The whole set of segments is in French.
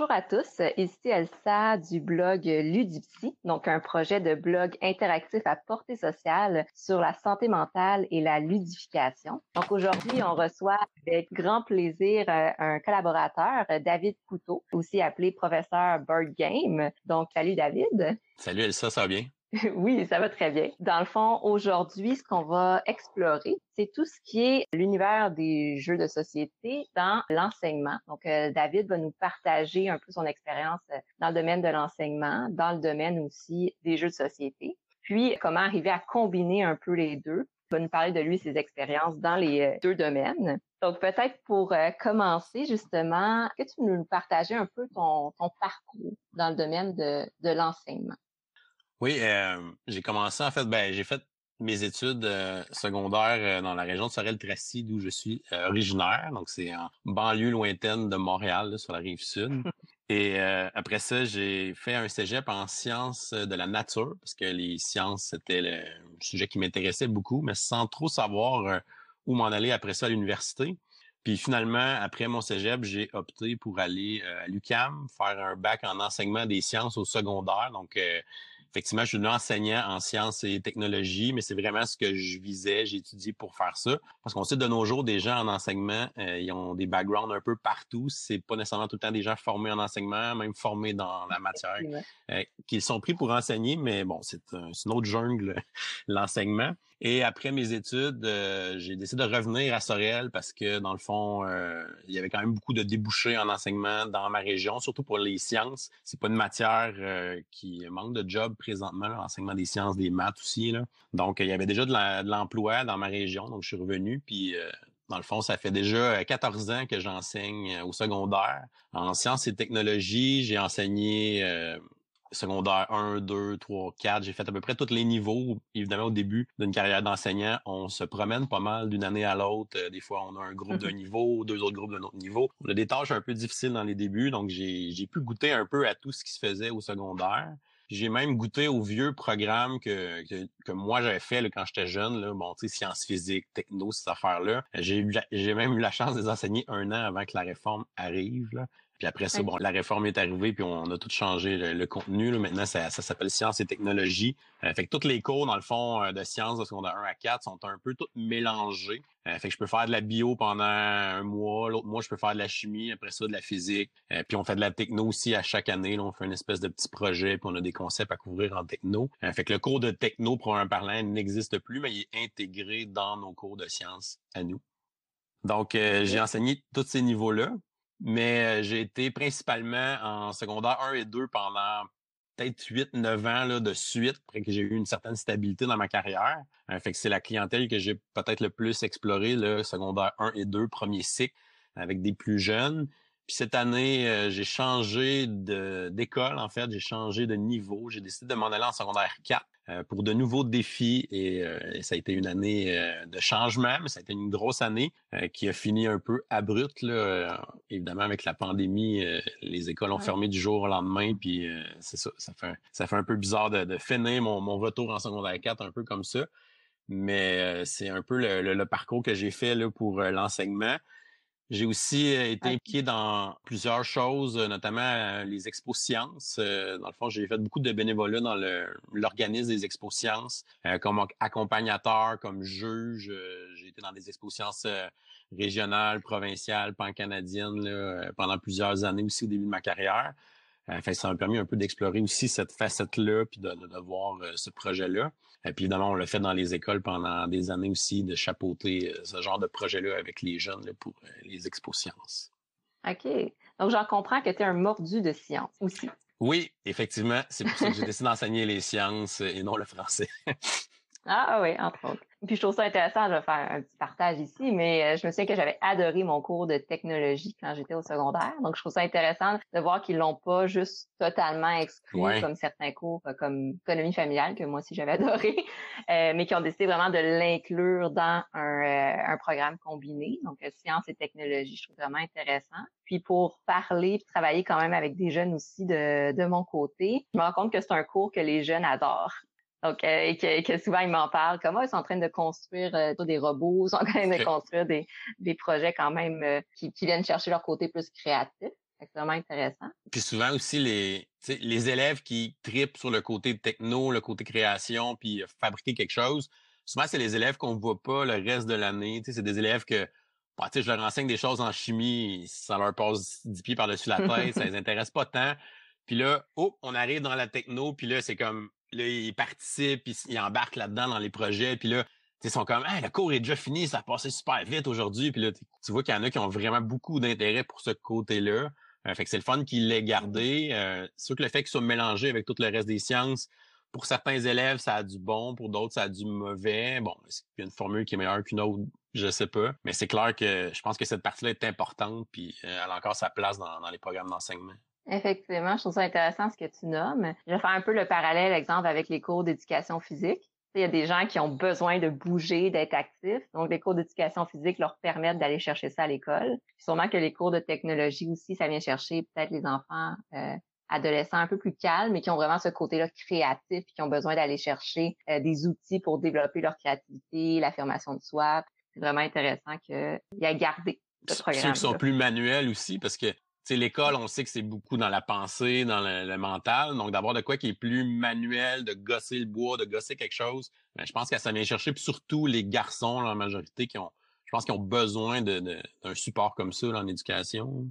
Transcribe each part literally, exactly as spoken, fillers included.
Bonjour à tous, ici Elsa du blog Ludipsy, donc un projet de blog interactif à portée sociale sur la santé mentale et la ludification. Donc aujourd'hui, on reçoit avec grand plaisir un collaborateur, David Couteau, aussi appelé Professeur Board Game. Donc salut David. Salut Elsa, ça va bien? Oui, ça va très bien. Dans le fond, aujourd'hui, ce qu'on va explorer, c'est tout ce qui est l'univers des jeux de société dans l'enseignement. Donc, euh, David va nous partager un peu son expérience dans le domaine de l'enseignement, dans le domaine aussi des jeux de société, puis comment arriver à combiner un peu les deux. Il va nous parler de lui, ses expériences dans les deux domaines. Donc, peut-être pour euh, commencer, justement, est-ce que tu peux nous partager un peu ton, ton parcours dans le domaine de, de l'enseignement? Oui, euh, j'ai commencé, en fait, ben j'ai fait mes études euh, secondaires euh, dans la région de Sorel-Tracy, d'où je suis euh, originaire. Donc, c'est en banlieue lointaine de Montréal, là, sur la Rive-Sud. Et euh, après ça, j'ai fait un cégep en sciences de la nature, parce que les sciences, c'était le sujet qui m'intéressait beaucoup, mais sans trop savoir euh, où m'en aller après ça à l'université. Puis finalement, après mon cégep, j'ai opté pour aller euh, à l'U Q A M, faire un bac en enseignement des sciences au secondaire, donc... Euh, Effectivement, je suis devenu enseignant en sciences et technologies, mais c'est vraiment ce que je visais, j'ai étudié pour faire ça. Parce qu'on sait de nos jours, des gens en enseignement, euh, ils ont des backgrounds un peu partout. C'est pas nécessairement tout le temps des gens formés en enseignement, même formés dans la matière, euh, qu'ils sont pris pour enseigner, mais bon, c'est un, c'est une autre jungle, l'enseignement. Et après mes études, euh, j'ai décidé de revenir à Sorel parce que, dans le fond, euh, il y avait quand même beaucoup de débouchés en enseignement dans ma région, surtout pour les sciences. C'est pas une matière euh, qui manque de job présentement, là, l'enseignement des sciences, des maths aussi. Là. Donc, euh, il y avait déjà de, la, de l'emploi dans ma région, donc je suis revenu. Puis, euh, dans le fond, ça fait déjà quatorze ans que j'enseigne au secondaire. En sciences et technologies, j'ai enseigné... Euh, secondaire un, deux, trois, quatre, j'ai fait à peu près tous les niveaux. Évidemment, au début d'une carrière d'enseignant, on se promène pas mal d'une année à l'autre. Des fois, on a un groupe d'un niveau, deux autres groupes d'un autre niveau. On a des tâches un peu difficiles dans les débuts, donc j'ai, j'ai pu goûter un peu à tout ce qui se faisait au secondaire. J'ai même goûté aux vieux programmes que que, que moi j'avais fait là, quand j'étais jeune, là, bon, tu sais, sciences physiques, techno, ces affaires-là. J'ai, j'ai même eu la chance de les enseigner un an avant que la réforme arrive, là. Puis après ça, bon, la réforme est arrivée, puis on a tout changé le, le contenu. Là. Maintenant, ça, ça s'appelle sciences et technologies. Euh, fait que tous les cours, dans le fond, de sciences de secondaire un à quatre sont un peu tous mélangés. Euh, fait que je peux faire de la bio pendant un mois. L'autre mois, je peux faire de la chimie. Après ça, de la physique. Euh, puis on fait de la techno aussi à chaque année. Là, on fait une espèce de petit projet, puis on a des concepts à couvrir en techno. Euh, fait que le cours de techno, pour un parlant, n'existe plus, mais il est intégré dans nos cours de sciences à nous. Donc, euh, j'ai enseigné tous ces niveaux-là. Mais j'ai été principalement en secondaire un et deux pendant peut-être huit neuf ans là, de suite, après que j'ai eu une certaine stabilité dans ma carrière. Hein, fait que c'est la clientèle que j'ai peut-être le plus explorée, là, secondaire un et deux, premier cycle, avec des plus jeunes. Puis cette année, euh, j'ai changé de, d'école, en fait, j'ai changé de niveau. J'ai décidé de m'en aller en secondaire quatre euh, pour de nouveaux défis. Et, euh, et ça a été une année euh, de changement, mais ça a été une grosse année euh, qui a fini un peu abrupte. Là, euh, évidemment, avec la pandémie, euh, les écoles ont ouais. fermé du jour au lendemain. Puis euh, c'est ça, ça fait un, ça fait un peu bizarre de, de finir mon, mon retour en secondaire quatre un peu comme ça. Mais euh, c'est un peu le, le, le parcours que j'ai fait là, pour euh, l'enseignement. J'ai aussi été impliqué dans plusieurs choses, notamment les expos sciences. Dans le fond, j'ai fait beaucoup de bénévolat dans le, l'organisme des expos sciences, comme accompagnateur, comme juge. J'ai été dans des expos sciences régionales, provinciales, pan-canadiennes là, pendant plusieurs années aussi au début de ma carrière. Enfin, ça m'a permis un peu d'explorer aussi cette facette-là puis de, de, de voir euh, ce projet-là. Et puis évidemment, on l'a fait dans les écoles pendant des années aussi, de chapeauter euh, ce genre de projet-là avec les jeunes là, pour euh, les expos sciences. OK. Donc, j'en comprends que tu es un mordu de sciences aussi. Oui, effectivement. C'est pour ça que j'ai décidé d'enseigner les sciences et non le français. Ah oui, entre autres. Puis je trouve ça intéressant, je vais faire un petit partage ici, mais je me souviens que j'avais adoré mon cours de technologie quand j'étais au secondaire. Donc je trouve ça intéressant de voir qu'ils l'ont pas juste totalement exclu, ouais. comme certains cours comme économie familiale, que moi aussi j'avais adoré, euh, mais qui ont décidé vraiment de l'inclure dans un, euh, un programme combiné, donc sciences et technologies, je trouve vraiment intéressant. Puis pour parler, puis travailler quand même avec des jeunes aussi de, de mon côté, je me rends compte que c'est un cours que les jeunes adorent. Donc, euh, et que, que souvent, ils m'en parlent. Comment ils sont en train de construire euh, des robots, ils sont en train de construire des, des projets quand même euh, qui, qui viennent chercher leur côté plus créatif. extrêmement intéressant. Puis souvent aussi, les, les élèves qui tripent sur le côté techno, le côté création, puis fabriquer quelque chose, souvent, c'est les élèves qu'on ne voit pas le reste de l'année. C'est des élèves que, bah, je leur enseigne des choses en chimie, ça leur passe dix pieds par-dessus la tête, ça les intéresse pas tant. Puis là, oh, on arrive dans la techno, puis là, c'est comme, là, ils participent, puis ils embarquent là-dedans dans les projets, puis là, ils sont comme, hey, le cours est déjà fini, ça a passé super vite aujourd'hui. Puis là, tu vois qu'il y en a qui ont vraiment beaucoup d'intérêt pour ce côté-là. Euh, fait que c'est le fun qu'ils l'aient gardé. Euh, c'est sûr que le fait qu'ils soient mélangés avec tout le reste des sciences, pour certains élèves, ça a du bon, pour d'autres, ça a du mauvais. Bon, est-ce qu'il y a une formule qui est meilleure qu'une autre? Je sais pas. Mais c'est clair que je pense que cette partie-là est importante, puis elle a encore sa place dans, dans les programmes d'enseignement. Effectivement, je trouve ça intéressant ce que tu nommes. Je vais faire un peu le parallèle, exemple, avec les cours d'éducation physique. Il y a des gens qui ont besoin de bouger, d'être actifs. Donc, les cours d'éducation physique leur permettent d'aller chercher ça à l'école. Puis sûrement que les cours de technologie aussi, ça vient chercher peut-être les enfants euh, adolescents un peu plus calmes, mais qui ont vraiment ce côté-là créatif, puis qui ont besoin d'aller chercher euh, des outils pour développer leur créativité, l'affirmation de soi. C'est vraiment intéressant qu'il y a gardé ce programme. Ceux qui sont plus manuels aussi, parce que l'école, on sait que c'est beaucoup dans la pensée, dans le, le mental. Donc, d'avoir de quoi qui est plus manuel, de gosser le bois, de gosser quelque chose, bien, je pense que ça vient chercher. Puis surtout les garçons, là, en majorité, qui ont, je pense qu'ils ont besoin de, de, d'un support comme ça là, en éducation.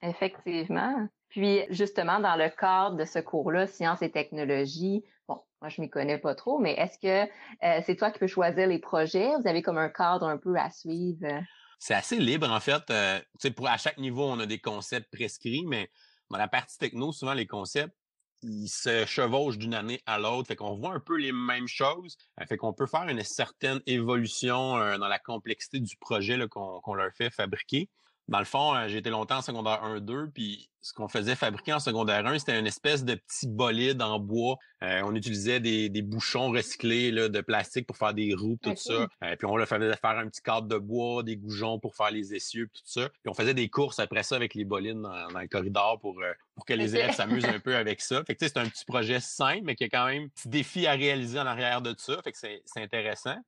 Effectivement. Puis, justement, dans le cadre de ce cours-là, sciences et technologies, bon, moi, je m'y connais pas trop, mais est-ce que euh, c'est toi qui peux choisir les projets? Vous avez comme un cadre un peu à suivre? Euh... C'est assez libre, en fait. Euh, tu sais, pour, à chaque niveau, on a des concepts prescrits, mais dans la partie techno, souvent, les concepts, ils se chevauchent d'une année à l'autre. Fait qu'on voit un peu les mêmes choses. Euh, fait qu'on peut faire une certaine évolution euh, dans la complexité du projet là, qu'on, qu'on leur fait fabriquer. Dans le fond, euh, j'ai été longtemps en secondaire un deux, puis ce qu'on faisait fabriquer en secondaire un, c'était une espèce de petit bolide en bois. Euh, on utilisait des, des bouchons recyclés là, de plastique pour faire des roues, tout okay. ça. Euh, puis on le faisait faire un petit cadre de bois, des goujons pour faire les essieux, tout ça. Puis on faisait des courses après ça avec les bolides dans, dans le corridor pour euh, pour que les okay. élèves s'amusent un peu avec ça. Fait que tu sais, c'est un petit projet simple, mais qui a quand même un petit défi à réaliser en arrière de ça. Fait que c'est, c'est intéressant.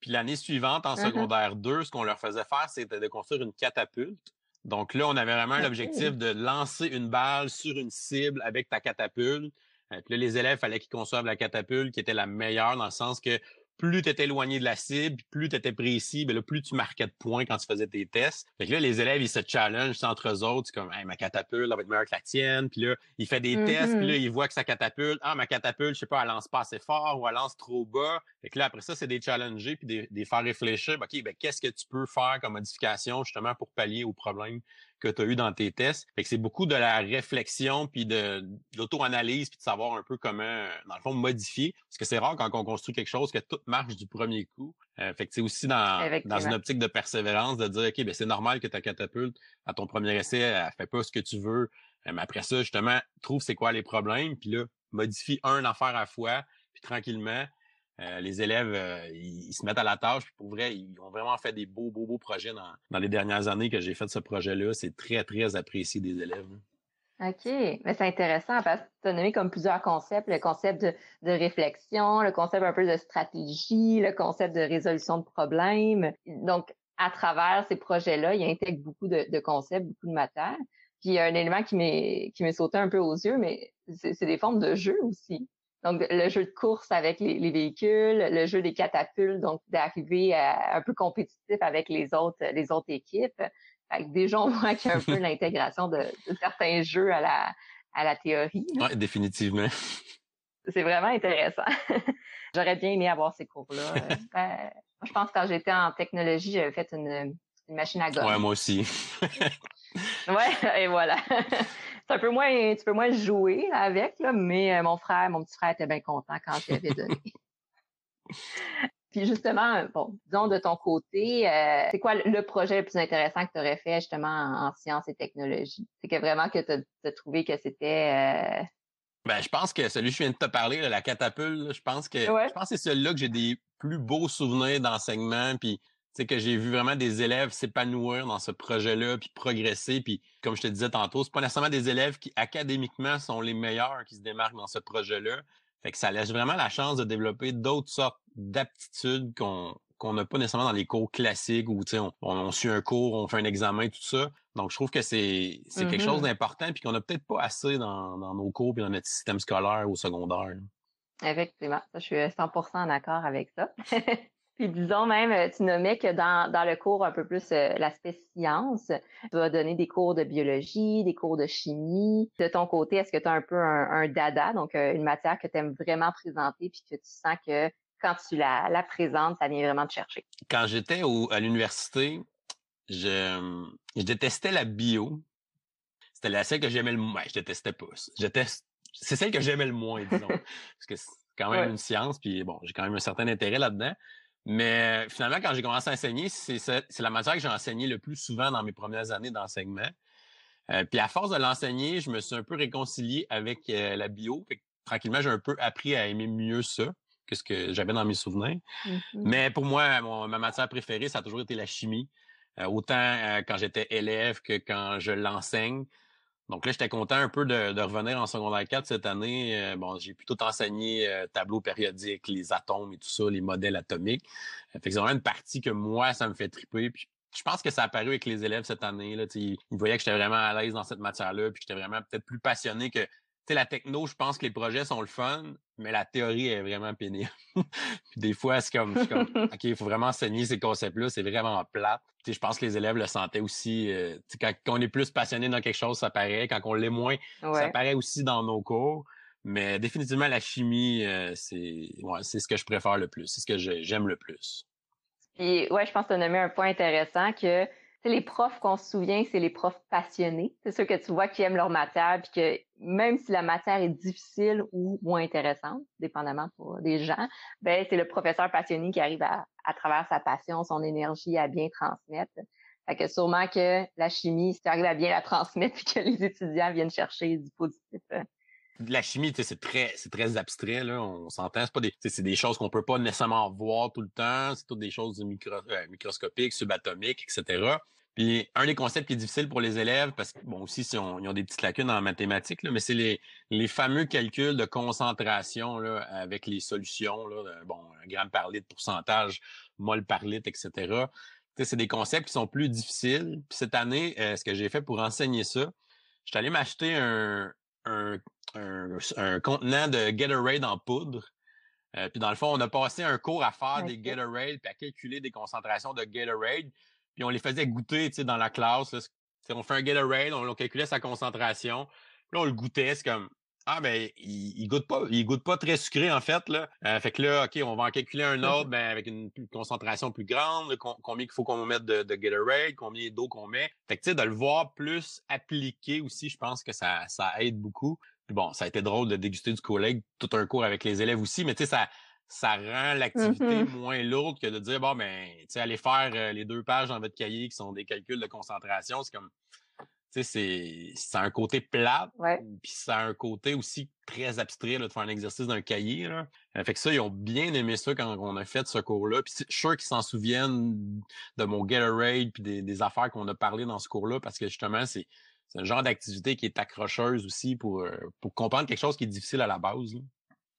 Puis l'année suivante, en secondaire deux, ce qu'on leur faisait faire, c'était de construire une catapulte. Donc là, on avait vraiment okay. l'objectif de lancer une balle sur une cible avec ta catapulte. Euh, puis là, les élèves, il fallait qu'ils conçoivent la catapulte qui était la meilleure dans le sens que plus tu étais éloigné de la cible, plus tu étais précis, bien là, plus tu marquais de points quand tu faisais tes tests. Fait que là, les élèves, ils se challengent entre eux autres. C'est comme, hey, ma catapulte, elle va être meilleure que la tienne. Puis là, il fait des mm-hmm. tests. Puis là, il voit que sa catapulte, ah, ma catapulte, je sais pas, elle lance pas assez fort ou elle lance trop bas. Fait que là, après ça, c'est des challenger puis des, des faire réfléchir. OK, ben qu'est-ce que tu peux faire comme modification justement pour pallier aux problèmes que tu as eu dans tes tests. Fait que c'est beaucoup de la réflexion puis de, de l'auto-analyse puis de savoir un peu comment, dans le fond, modifier. Parce que c'est rare quand on construit quelque chose que tout marche du premier coup. Euh, fait que c'est aussi dans, dans une optique de persévérance de dire, OK, ben c'est normal que ta catapulte, à ton premier essai, elle fait pas ce que tu veux. Euh, mais après ça, justement, trouve c'est quoi les problèmes puis là, modifie un affaire à la fois puis tranquillement, Euh, les élèves, euh, ils, ils se mettent à la tâche. Puis pour vrai, ils ont vraiment fait des beaux, beaux, beaux projets dans, dans les dernières années que j'ai fait ce projet-là. C'est très, très apprécié des élèves. OK. Mais c'est intéressant parce que tu as nommé comme plusieurs concepts. Le concept de, de réflexion, le concept un peu de stratégie, le concept de résolution de problèmes. Donc, à travers ces projets-là, ils intègrent beaucoup de, de concepts, beaucoup de matière. Puis, il y a un élément qui m'est, qui m'est sauté un peu aux yeux, mais c'est, c'est des formes de jeu aussi. Donc, le jeu de course avec les, les véhicules, le jeu des catapultes, donc d'arriver à, un peu compétitif avec les autres les autres équipes. Fait que déjà, on voit qu'il y a un peu l'intégration de, de certains jeux à la à la théorie. Oui, définitivement. C'est vraiment intéressant. J'aurais bien aimé avoir ces cours-là. Ben, je pense que quand j'étais en technologie, j'avais fait une, une machine à gomme. Ouais, moi aussi. Ouais, et voilà. C'est un peu moins, un petit peu moins jouer là, avec, là, mais mon frère, mon petit frère était bien content quand je l'avais donné. Puis justement, bon, disons de ton côté, euh, c'est quoi le projet le plus intéressant que tu aurais fait justement en, en sciences et technologies? C'est que vraiment que tu as trouvé que c'était... Euh... Ben, je pense que celui que je viens de te parler, là, la catapulte, là, je pense que ouais. je pense que c'est celui-là que j'ai des plus beaux souvenirs d'enseignement, puis... C'est que j'ai vu vraiment des élèves s'épanouir dans ce projet-là, puis progresser, puis comme je te disais tantôt, c'est pas nécessairement des élèves qui académiquement sont les meilleurs qui se démarquent dans ce projet-là. Fait que ça laisse vraiment la chance de développer d'autres sortes d'aptitudes qu'on qu'on n'a pas nécessairement dans les cours classiques où on, on, on suit un cours, on fait un examen, tout ça. Donc, je trouve que c'est c'est mm-hmm. quelque chose d'important puis qu'on n'a peut-être pas assez dans, dans nos cours puis dans notre système scolaire au secondaire. Effectivement, ça, je suis cent pour cent d'accord avec ça. Puis disons même, tu nommais que dans, dans le cours un peu plus euh, l'aspect science, tu vas donner des cours de biologie, des cours de chimie. De ton côté, est-ce que tu as un peu un, un dada, donc euh, une matière que tu aimes vraiment présenter puis que tu sens que quand tu la, la présentes, ça vient vraiment te chercher? Quand j'étais au, à l'université, je, je détestais la bio. C'était la celle que j'aimais le moins. Je détestais pas. Je déteste, c'est celle que j'aimais le moins, disons. Parce que c'est quand même ouais. une science, puis bon, j'ai quand même un certain intérêt là-dedans. Mais finalement, quand j'ai commencé à enseigner, c'est, c'est la matière que j'ai enseignée le plus souvent dans mes premières années d'enseignement. Euh, puis à force de l'enseigner, je me suis un peu réconcilié avec euh, la bio. Fait que, tranquillement, j'ai un peu appris à aimer mieux ça que ce que j'avais dans mes souvenirs. Mm-hmm. Mais pour moi, mon, ma matière préférée, ça a toujours été la chimie. Euh, autant euh, quand j'étais élève que quand je l'enseigne. Donc là, j'étais content un peu de, de revenir en secondaire quatre cette année. Euh, bon, j'ai plutôt enseigné euh, tableau périodique, les atomes et tout ça, les modèles atomiques. Euh, fait que c'est vraiment une partie que moi, ça me fait triper. Puis je pense que ça a apparu avec les élèves cette année. Là, ils voyaient que j'étais vraiment à l'aise dans cette matière-là, puis j'étais vraiment peut-être plus passionné que... Tu sais, la techno, je pense que les projets sont le fun, mais la théorie est vraiment pénible. Puis des fois, c'est comme, comme OK, il faut vraiment enseigner ces concepts-là, c'est vraiment plate. Tu sais, je pense que les élèves le sentaient aussi. Euh, tu sais, quand, quand on est plus passionné dans quelque chose, ça paraît. Quand on l'est moins, ouais. ça paraît aussi dans nos cours. Mais définitivement, la chimie, euh, c'est ouais, c'est ce que je préfère le plus. C'est ce que je, j'aime le plus. Puis, ouais, je pense que tu as nommé un point intéressant que... Tu sais, les profs qu'on se souvient, c'est les profs passionnés. C'est ceux que tu vois qui aiment leur matière, puis que même si la matière est difficile ou moins intéressante, dépendamment pour des gens, ben c'est le professeur passionné qui arrive à, à travers sa passion, son énergie, à bien transmettre. Fait que sûrement que la chimie, si tu arrives à bien la transmettre, puis que les étudiants viennent chercher du positif. Hein. La chimie, c'est très, c'est très abstrait, là. On s'entend, c'est pas des, c'est des choses qu'on peut pas nécessairement voir tout le temps. C'est toutes des choses micro, euh, microscopiques, subatomiques, et cetera. Puis un des concepts qui est difficile pour les élèves, parce que bon aussi, si on, ils ont des petites lacunes en mathématiques, là, mais c'est les, les fameux calculs de concentration là, avec les solutions, là, bon, gramme par litre, pourcentage, mol par litre, et cetera. T'sais, c'est des concepts qui sont plus difficiles. Puis cette année, euh, ce que j'ai fait pour enseigner ça, je suis allé m'acheter un, un Un, un contenant de Gatorade en poudre. Euh, puis dans le fond, on a passé un cours à faire okay. des Gatorade puis à calculer des concentrations de Gatorade. Puis on les faisait goûter, tu sais, dans la classe. Là, on fait un Gatorade, on, on calculait sa concentration. Puis là, on le goûtait. C'est comme, ah, ben, il, il goûte pas, il goûte pas très sucré, en fait, là. Euh, fait que là, OK, on va en calculer un autre, mm-hmm. ben, avec une, une concentration plus grande, con, combien il faut qu'on mette de, de Gatorade, combien d'eau qu'on met. Fait que, tu sais, de le voir plus appliqué aussi, je pense que ça, ça aide beaucoup. Bon, ça a été drôle de déguster du collègue tout un cours avec les élèves aussi, mais tu sais, ça, ça rend l'activité mm-hmm. moins lourde que de dire, bon, ben, tu sais, allez faire euh, les deux pages dans votre cahier qui sont des calculs de concentration. C'est comme, tu sais, c'est, ça a un côté plat, ouais. puis ça a un côté aussi très abstrait là, de faire un exercice d'un cahier. Là. Euh, fait que ça, ils ont bien aimé ça quand on a fait ce cours-là. Puis je suis sûr qu'ils s'en souviennent de mon Gatorade puis des, des affaires qu'on a parlé dans ce cours-là parce que justement, c'est... C'est un genre d'activité qui est accrocheuse aussi pour, pour comprendre quelque chose qui est difficile à la base.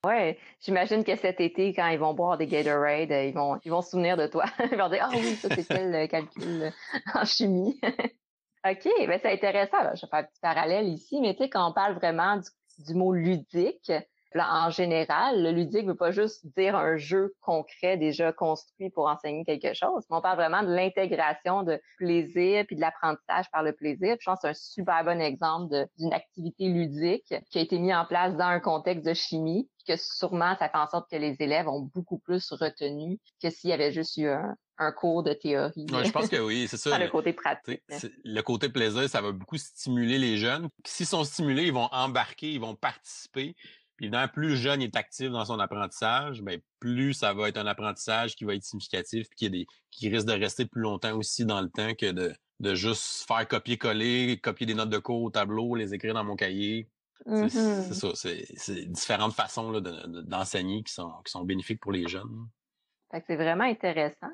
Oui, j'imagine que cet été, quand ils vont boire des Gatorade, ils vont ils vont se souvenir de toi. Ils vont dire « Ah oui, ça c'est quel calcul en chimie? » OK, ben c'est intéressant. Là. Je vais faire un petit parallèle ici, mais tu sais, quand on parle vraiment du, du mot « ludique », là, en général, le ludique ne veut pas juste dire un jeu concret déjà construit pour enseigner quelque chose. On parle vraiment de l'intégration de plaisir puis de l'apprentissage par le plaisir. Puis je pense que c'est un super bon exemple de, d'une activité ludique qui a été mise en place dans un contexte de chimie puis que sûrement ça fait en sorte que les élèves ont beaucoup plus retenu que s'il y avait juste eu un, un cours de théorie. Ouais, je pense que oui, c'est ça. Le côté pratique. C'est, le côté plaisir, ça va beaucoup stimuler les jeunes. Puis s'ils sont stimulés, ils vont embarquer, ils vont participer. Évidemment, plus le jeune est actif dans son apprentissage, ben plus ça va être un apprentissage qui va être significatif et qui, est des, qui risque de rester plus longtemps aussi dans le temps que de, de juste faire copier-coller, copier des notes de cours au tableau, les écrire dans mon cahier. Mm-hmm. C'est, c'est ça, c'est, c'est différentes façons là, de, de, d'enseigner qui sont, qui sont bénéfiques pour les jeunes. Fait que c'est vraiment intéressant.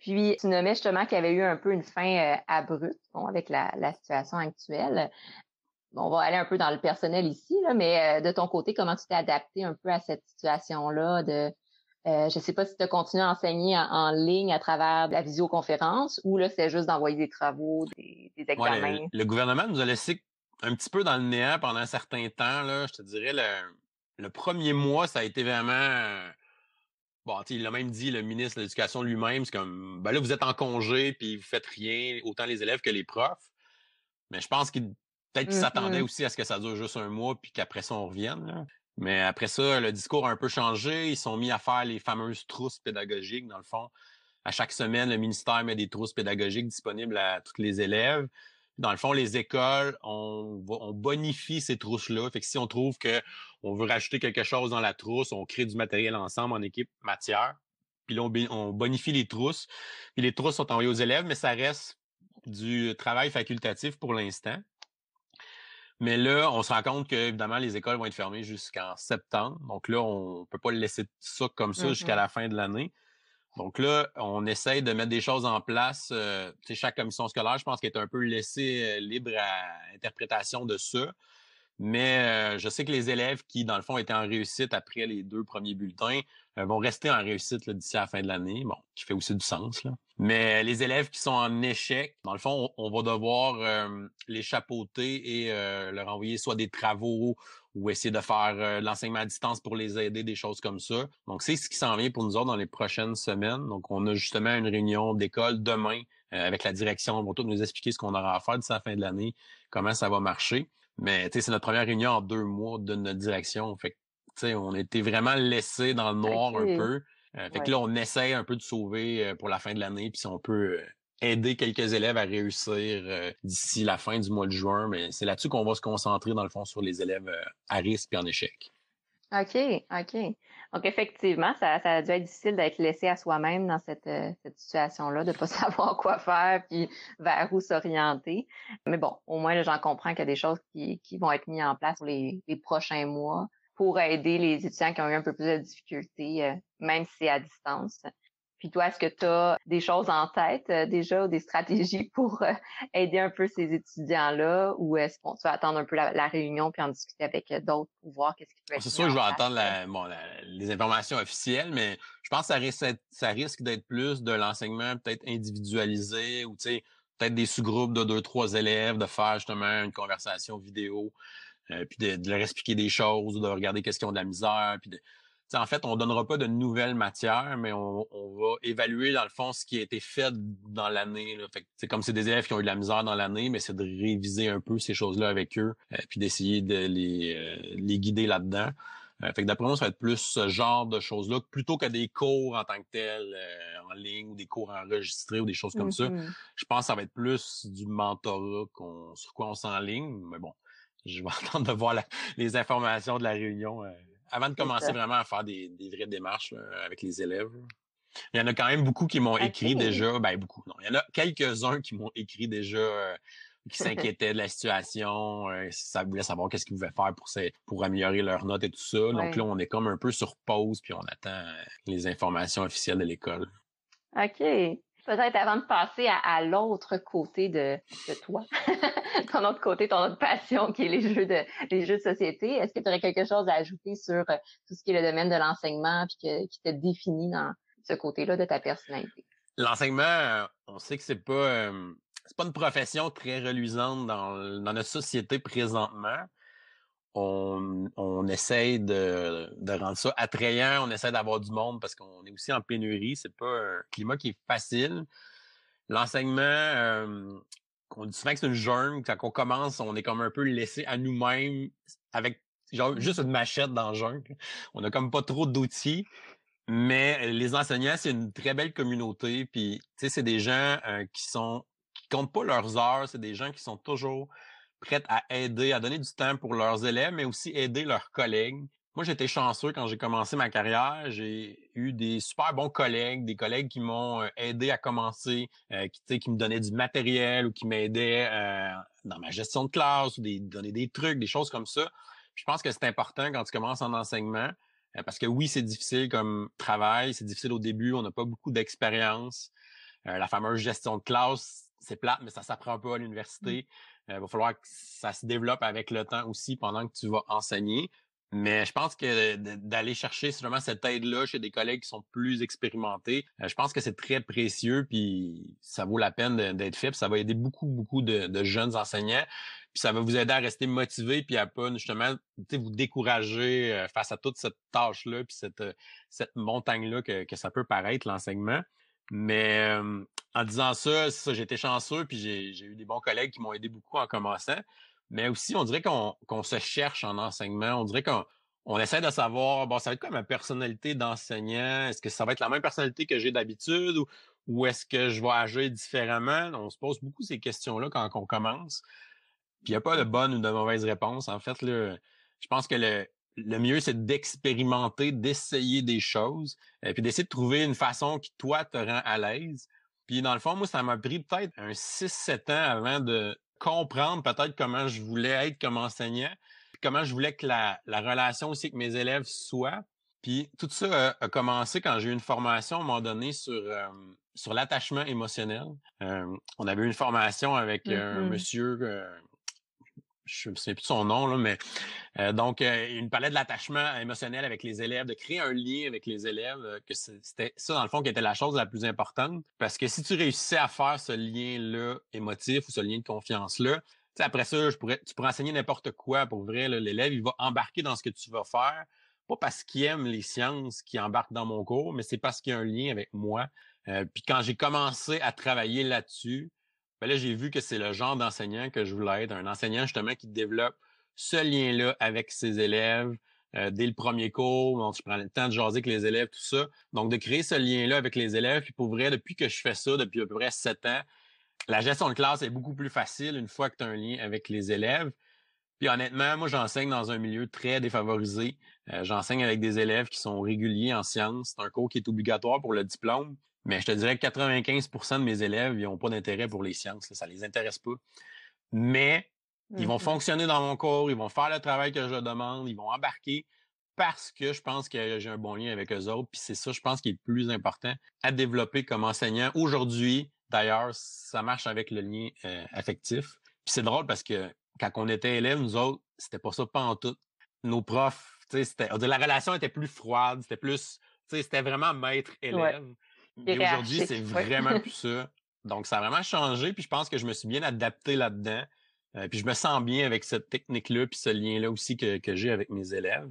Puis, tu nommais justement qu'il y avait eu un peu une fin euh, abrupte bon, avec la, la situation actuelle. On va aller un peu dans le personnel ici, là, mais de ton côté, comment tu t'es adapté un peu à cette situation-là de Euh, je ne sais pas si tu as continué à enseigner en, en ligne à travers la visioconférence ou là, c'est juste d'envoyer des travaux, des, des examens. Ouais, le, le gouvernement nous a laissé un petit peu dans le néant pendant un certain temps. Là, je te dirais, le, le premier mois, ça a été vraiment... Bon, tu sais, il l'a même dit, le ministre de l'Éducation lui-même, c'est comme, ben là, vous êtes en congé, puis vous faites rien, autant les élèves que les profs. Mais je pense qu'il peut-être qu'il mm-hmm. s'attendait aussi à ce que ça dure juste un mois, puis qu'après ça, on revienne, là. Mais après ça, le discours a un peu changé. Ils sont mis à faire les fameuses trousses pédagogiques, dans le fond. À chaque semaine, le ministère met des trousses pédagogiques disponibles à tous les élèves. Dans le fond, les écoles, on, va, on bonifie ces trousses-là. Fait que si on trouve qu'on veut rajouter quelque chose dans la trousse, on crée du matériel ensemble en équipe matière. Puis là, on, on bonifie les trousses. Puis les trousses sont envoyées aux élèves, mais ça reste du travail facultatif pour l'instant. Mais là, on se rend compte que, évidemment, les écoles vont être fermées jusqu'en septembre. Donc là, on peut pas laisser ça comme ça mm-hmm. jusqu'à la fin de l'année. Donc là, on essaye de mettre des choses en place. Euh, chaque commission scolaire, je pense qu'elle est un peu laissée euh, libre à interprétation de ça. Mais euh, je sais que les élèves qui, dans le fond, étaient en réussite après les deux premiers bulletins euh, vont rester en réussite là, d'ici à la fin de l'année. Bon, qui fait aussi du sens, là. Mais les élèves qui sont en échec, dans le fond, on, on va devoir euh, les chapeauter et euh, leur envoyer soit des travaux ou essayer de faire euh, de l'enseignement à distance pour les aider, des choses comme ça. Donc, c'est ce qui s'en vient pour nous autres dans les prochaines semaines. Donc, on a justement une réunion d'école demain euh, avec la direction. Ils vont tous nous expliquer ce qu'on aura à faire d'ici la fin de l'année, comment ça va marcher. Mais, tu sais, c'est notre première réunion en deux mois de notre direction. Fait que, tu sais, on était vraiment laissés dans le noir okay. un peu. Euh, fait ouais. que là, on essaie un peu de sauver euh, pour la fin de l'année, puis si on peut euh, aider quelques élèves à réussir euh, d'ici la fin du mois de juin, mais c'est là-dessus qu'on va se concentrer, dans le fond, sur les élèves euh, à risque et en échec. OK, OK. Donc, effectivement, ça, ça a dû être difficile d'être laissé à soi-même dans cette, euh, cette situation-là, de ne pas savoir quoi faire, puis vers où s'orienter. Mais bon, au moins, là, j'en comprends qu'il y a des choses qui, qui vont être mises en place pour les, les prochains mois, pour aider les étudiants qui ont eu un peu plus de difficultés, euh, même si c'est à distance. Puis toi, est-ce que tu as des choses en tête euh, déjà, ou des stratégies pour euh, aider un peu ces étudiants-là, ou est-ce qu'on va attendre un peu la, la réunion puis en discuter avec euh, d'autres pour voir qu'est-ce qui peut être C'est sûr que je vais attendre la, bon, la, les informations officielles, mais je pense que ça risque, ça risque d'être plus de l'enseignement peut-être individualisé, ou tu sais peut-être des sous-groupes de deux, trois élèves, de faire justement une conversation vidéo. Euh, puis de, de leur expliquer des choses, de regarder qu'est-ce qu'ils ont de la misère. Puis de... En fait, on donnera pas de nouvelles matières, mais on, on va évaluer, dans le fond, ce qui a été fait dans l'année. Là. Fait que, c'est comme c'est des élèves qui ont eu de la misère dans l'année, mais c'est de réviser un peu ces choses-là avec eux, euh, puis d'essayer de les, euh, les guider là-dedans. Euh, fait que d'après moi, ça va être plus ce genre de choses-là, plutôt que des cours en tant que tels, euh, en ligne, ou des cours enregistrés, ou des choses comme mm-hmm. ça. Je pense que ça va être plus du mentorat qu'on, sur quoi on s'enligne, mais bon. Je vais attendre de voir la, les informations de la réunion euh, avant de commencer vraiment à faire des, des vraies démarches là, avec les élèves. Il y en a quand même beaucoup qui m'ont okay. écrit déjà. Ben beaucoup, non. Il y en a quelques-uns qui m'ont écrit déjà, euh, qui s'inquiétaient de la situation. Euh, ça voulait savoir qu'est-ce qu'ils pouvaient faire pour, ces, pour améliorer leurs notes et tout ça. Donc ouais. là, on est comme un peu sur pause puis on attend les informations officielles de l'école. OK. Peut-être avant de passer à, à l'autre côté de, de toi, ton autre côté, ton autre passion qui est les jeux de les jeux de société, est-ce que tu aurais quelque chose à ajouter sur tout ce qui est le domaine de l'enseignement puis que, qui te définit dans ce côté-là de ta personnalité? L'enseignement, on sait que c'est pas euh, c'est pas une profession très reluisante dans, dans notre société présentement. On, on essaye de, de rendre ça attrayant, on essaie d'avoir du monde parce qu'on est aussi en pénurie, c'est pas un climat qui est facile. L'enseignement, euh, on dit souvent que c'est une jungle, quand on commence, on est comme un peu laissé à nous-mêmes avec genre juste une machette dans la jungle. On n'a comme pas trop d'outils, mais les enseignants, c'est une très belle communauté, puis tu sais, c'est des gens euh, qui sont qui comptent pas leurs heures, c'est des gens qui sont toujours prêtes à aider, à donner du temps pour leurs élèves, mais aussi aider leurs collègues. Moi, j'étais chanceux quand j'ai commencé ma carrière. J'ai eu des super bons collègues, des collègues qui m'ont aidé à commencer, euh, qui, qui me donnaient du matériel ou qui m'aidaient euh, dans ma gestion de classe ou des, donner des trucs, des choses comme ça. Je pense que c'est important quand tu commences en enseignement euh, parce que oui, c'est difficile comme travail, c'est difficile au début, on n'a pas beaucoup d'expérience. Euh, la fameuse gestion de classe, c'est plate, mais ça s'apprend pas à l'université. Mmh. Il euh, va falloir que ça se développe avec le temps aussi pendant que tu vas enseigner. Mais je pense que d'aller chercher justement cette aide-là chez des collègues qui sont plus expérimentés, je pense que c'est très précieux, puis ça vaut la peine d'être fait, puis ça va aider beaucoup, beaucoup de, de jeunes enseignants. Puis ça va vous aider à rester motivé, puis à pas justement vous décourager face à toute cette tâche-là, puis cette, cette montagne-là que, que ça peut paraître, l'enseignement. Mais euh, en disant ça, c'est ça, j'ai été chanceux, puis j'ai, j'ai eu des bons collègues qui m'ont aidé beaucoup en commençant. Mais aussi, on dirait qu'on, qu'on se cherche en enseignement. On dirait qu'on on essaie de savoir, bon, ça va être quoi ma personnalité d'enseignant? Est-ce que ça va être la même personnalité que j'ai d'habitude ou, ou est-ce que je vais agir différemment? On se pose beaucoup ces questions-là quand on commence. Puis il n'y a pas de bonne ou de mauvaise réponse. En fait, là, je pense que le, le mieux, c'est d'expérimenter, d'essayer des choses, et puis d'essayer de trouver une façon qui, toi, te rend à l'aise. Puis dans le fond, moi, ça m'a pris peut-être un six sept ans avant de comprendre peut-être comment je voulais être comme enseignant, puis comment je voulais que la, la relation aussi avec mes élèves soit. Puis tout ça a, a commencé quand j'ai eu une formation à un moment donné sur, euh, sur l'attachement émotionnel. Euh, on avait eu une formation avec euh, mm-hmm. un monsieur, euh, je ne sais plus son nom, là, mais euh, donc euh, il nous parlait de l'attachement émotionnel avec les élèves, de créer un lien avec les élèves, euh, que c'était ça, dans le fond, qui était la chose la plus importante. Parce que si tu réussissais à faire ce lien-là émotif ou ce lien de confiance-là, après ça, je pourrais, tu pourrais enseigner n'importe quoi. Pour vrai, là, l'élève, il va embarquer dans ce que tu vas faire, pas parce qu'il aime les sciences qu'il embarque dans mon cours, mais c'est parce qu'il y a un lien avec moi. Euh, puis quand j'ai commencé à travailler là-dessus, ben là, j'ai vu que c'est le genre d'enseignant que je voulais être, un enseignant justement qui développe ce lien-là avec ses élèves euh, dès le premier cours, donc je prends le temps de jaser avec les élèves, tout ça. Donc, de créer ce lien-là avec les élèves, puis pour vrai, depuis que je fais ça, depuis à peu près sept ans, la gestion de classe est beaucoup plus facile une fois que tu as un lien avec les élèves. Puis honnêtement, moi, j'enseigne dans un milieu très défavorisé. Euh, j'enseigne avec des élèves qui sont réguliers en sciences. C'est un cours qui est obligatoire pour le diplôme. Mais je te dirais que quatre-vingt-quinze pour cent de mes élèves, ils n'ont pas d'intérêt pour les sciences. Là, ça les intéresse pas. Mais mm-hmm. ils vont fonctionner dans mon cours, ils vont faire le travail que je demande, ils vont embarquer parce que je pense que j'ai un bon lien avec eux autres. Puis c'est ça, je pense, qui est le plus important à développer comme enseignant. Aujourd'hui, d'ailleurs, ça marche avec le lien euh, affectif. Puis c'est drôle parce que quand on était élèves, nous autres, c'était pas ça pantoute. Nos profs, c'était, la relation était plus froide, c'était plus, c'était vraiment maître-élève. Ouais. Et aujourd'hui, c'est vraiment plus ça. Donc, ça a vraiment changé, puis je pense que je me suis bien adapté là-dedans. Euh, puis je me sens bien avec cette technique-là, puis ce lien-là aussi que, que j'ai avec mes élèves.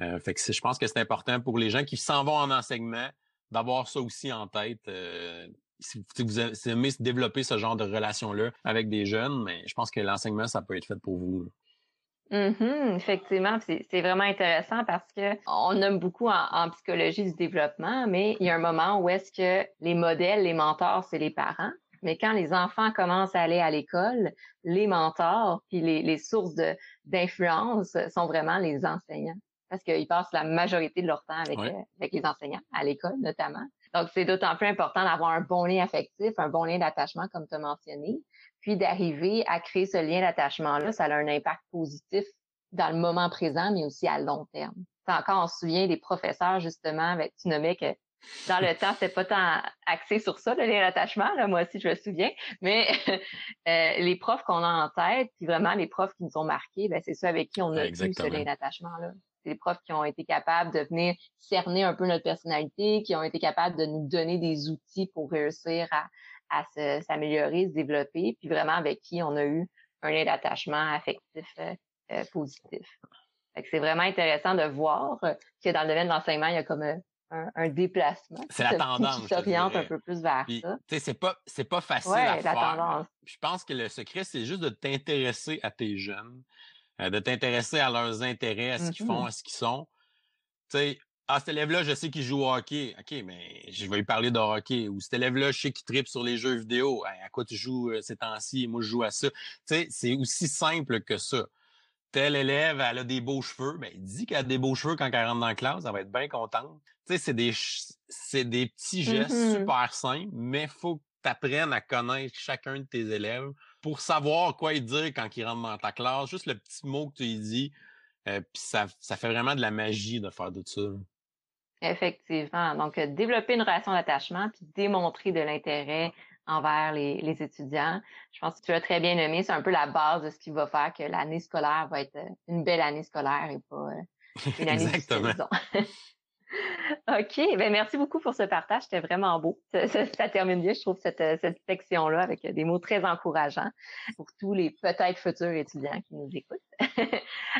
Euh, fait que c'est, je pense que c'est important pour les gens qui s'en vont en enseignement d'avoir ça aussi en tête. Euh, si, si vous aimez développer ce genre de relation-là avec des jeunes, mais je pense que l'enseignement, ça peut être fait pour vous, là. Mm-hmm, effectivement, c'est, c'est vraiment intéressant parce que on nomme beaucoup en, en psychologie du développement, mais il y a un moment où est-ce que les modèles, les mentors, c'est les parents. Mais quand les enfants commencent à aller à l'école, les mentors puis les, les sources de, d'influence sont vraiment les enseignants parce qu'ils passent la majorité de leur temps avec, ouais. euh, avec les enseignants, à l'école notamment. Donc, c'est d'autant plus important d'avoir un bon lien affectif, un bon lien d'attachement, comme tu as mentionné. Puis d'arriver à créer ce lien d'attachement-là, ça a un impact positif dans le moment présent, mais aussi à long terme. Encore, on se souvient des professeurs, justement, avec, tu nommais que dans le temps, c'était pas tant axé sur ça, le lien d'attachement, là, moi aussi, je me souviens. Mais euh, les profs qu'on a en tête, puis vraiment les profs qui nous ont marqués, ben c'est ceux avec qui on a eu ce lien d'attachement-là. C'est les profs qui ont été capables de venir cerner un peu notre personnalité, qui ont été capables de nous donner des outils pour réussir à... à se, s'améliorer, se développer, puis vraiment avec qui on a eu un lien d'attachement affectif euh, positif. Fait que c'est vraiment intéressant de voir que dans le domaine de l'enseignement, il y a comme un, un, un déplacement. C'est la tendance. Qui s'oriente un peu plus vers puis, ça. Tu sais, c'est pas, c'est pas facile ouais, à la faire. Tendance. Je pense que le secret, c'est juste de t'intéresser à tes jeunes, euh, de t'intéresser à leurs intérêts, à ce mm-hmm. qu'ils font, à ce qu'ils sont. Tu sais, ah, cet élève-là, je sais qu'il joue au hockey. OK, mais je vais lui parler de hockey. Ou cet élève-là, je sais qu'il trippe sur les jeux vidéo. Hey, à quoi tu joues euh, ces temps-ci? Moi, je joue à ça. Tu sais, c'est aussi simple que ça. Telle élève, elle a des beaux cheveux. Ben, dis qu'elle a des beaux cheveux quand elle rentre dans la classe. Elle va être bien contente. Tu sais, c'est des, c'est des petits gestes mm-hmm. super simples, mais faut que tu apprennes à connaître chacun de tes élèves pour savoir quoi lui dire quand il rentre dans ta classe. Juste le petit mot que tu lui dis. Euh, Puis ça, ça fait vraiment de la magie de faire de ça. Effectivement. Donc, euh, développer une relation d'attachement puis démontrer de l'intérêt envers les, les étudiants. Je pense que tu l'as très bien nommé. C'est un peu la base de ce qui va faire que l'année scolaire va être une belle année scolaire et pas euh, Une année Exactement. Difficile, OK. Ben merci beaucoup pour ce partage. C'était vraiment beau. Ça, ça, ça termine bien, je trouve, cette, cette section-là avec des mots très encourageants pour tous les peut-être futurs étudiants qui nous écoutent,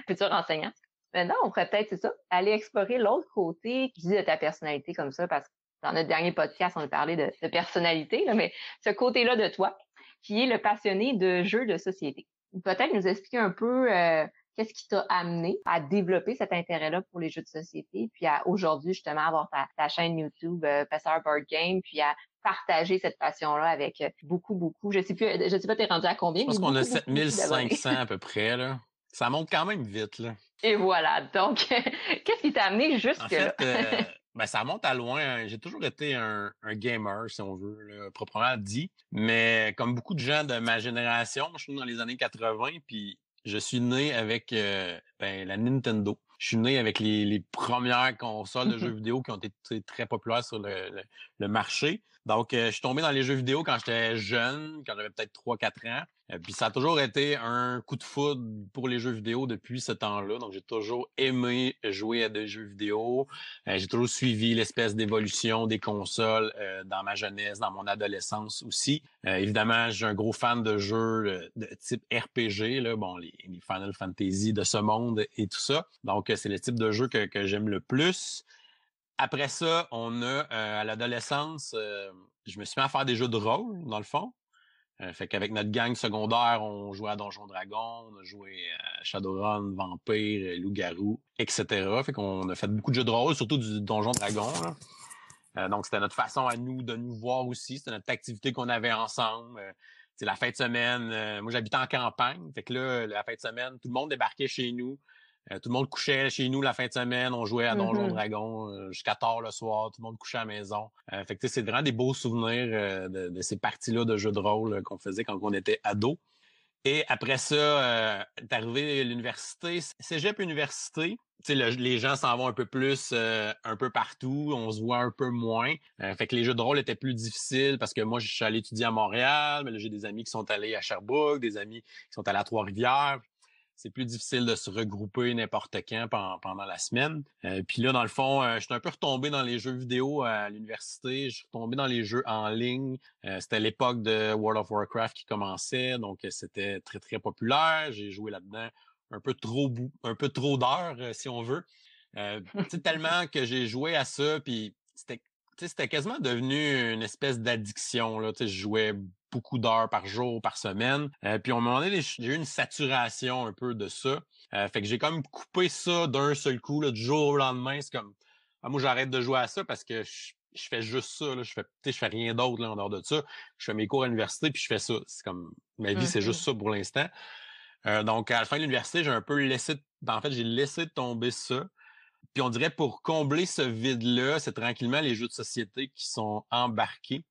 futurs enseignants. Maintenant, on pourrait peut-être, c'est ça, aller explorer l'autre côté qui dit de ta personnalité comme ça, parce que dans notre dernier podcast, on a parlé de, de personnalité, là, mais ce côté-là de toi, qui est le passionné de jeux de société. Peut-être nous expliquer un peu euh, qu'est-ce qui t'a amené à développer cet intérêt-là pour les jeux de société, puis à aujourd'hui, justement, avoir ta, ta chaîne YouTube, euh, Professeur Board Game, puis à partager cette passion-là avec beaucoup, beaucoup. Je sais plus, je sais pas, t'es rendu à combien? Je pense qu'on a sept mille cinq cents à peu près, là. Ça monte quand même vite, là. Et voilà. Donc, qu'est-ce qui t'a amené jusque en fait, là? euh, ben, ça monte à loin. Hein. J'ai toujours été un, un gamer, si on veut, là, proprement dit. Mais comme beaucoup de gens de ma génération, je suis né dans les années quatre-vingt, puis je suis né avec euh, ben, la Nintendo. Je suis né avec les, les premières consoles de jeux vidéo qui ont été très populaires sur le, le, le marché. Donc, euh, je suis tombé dans les jeux vidéo quand j'étais jeune, quand j'avais peut-être trois quatre ans. Euh, puis ça a toujours été un coup de foudre pour les jeux vidéo depuis ce temps-là. Donc, j'ai toujours aimé jouer à des jeux vidéo. Euh, j'ai toujours suivi l'espèce d'évolution des consoles euh, dans ma jeunesse, dans mon adolescence aussi. Euh, évidemment, j'ai un gros fan de jeux euh, de type R P G, là, bon, les, les Final Fantasy de ce monde et tout ça. Donc, c'est le type de jeu que, que j'aime le plus. Après ça, on a, euh, à l'adolescence, euh, je me suis mis à faire des jeux de rôle, dans le fond. Euh, fait qu'avec notre gang secondaire, on jouait à Donjon Dragon, on a joué à Shadowrun, Vampire, Loup-Garou, et cetera. Fait qu'on a fait beaucoup de jeux de rôle, surtout du Donjon Dragon, là. Euh, donc, c'était notre façon à nous de nous voir aussi. C'était notre activité qu'on avait ensemble. Euh, c'est la fin de semaine. Euh, moi, j'habitais en campagne. Fait que là, la fin de semaine, tout le monde débarquait chez nous. Euh, tout le monde couchait chez nous la fin de semaine, on jouait à Donjon mm-hmm. Dragon euh, jusqu'à tard le soir, tout le monde couchait à la maison. Euh, fait que tu sais, c'est vraiment des beaux souvenirs euh, de, de ces parties-là de jeux de rôle euh, qu'on faisait quand on était ados. Et après ça, euh, t'es arrivé à l'université, cégep université. Tu sais, le, les gens s'en vont un peu plus, euh, un peu partout, on se voit un peu moins. Euh, fait que les jeux de rôle étaient plus difficiles parce que moi, je suis allé étudier à Montréal, mais là, j'ai des amis qui sont allés à Sherbrooke, des amis qui sont allés à Trois-Rivières. C'est plus difficile de se regrouper n'importe quand pendant la semaine. Euh, puis là, dans le fond, euh, je suis un peu retombé dans les jeux vidéo à l'université. Je suis retombé dans les jeux en ligne. Euh, c'était l'époque de World of Warcraft qui commençait, donc c'était très, très populaire. J'ai joué là-dedans un peu trop bou- un peu trop d'heures, euh, si on veut. Euh, tellement que j'ai joué à ça, puis c'était, c'était quasiment devenu une espèce d'addiction, là. Je jouais beaucoup d'heures par jour, par semaine. Euh, puis, à un moment donné, j'ai eu une saturation un peu de ça. Euh, fait que j'ai comme coupé ça d'un seul coup, là, du jour au lendemain. C'est comme, ah, moi, j'arrête de jouer à ça parce que je, je fais juste ça. Là. Je fais, je fais rien d'autre là, en dehors de ça. Je fais mes cours à l'université puis je fais ça. C'est comme, ma vie, mm-hmm. c'est juste ça pour l'instant. Euh, donc, à la fin de l'université, j'ai un peu laissé, en fait, j'ai laissé tomber ça. Puis, on dirait pour combler ce vide-là, c'est tranquillement les jeux de société qui sont embarqués.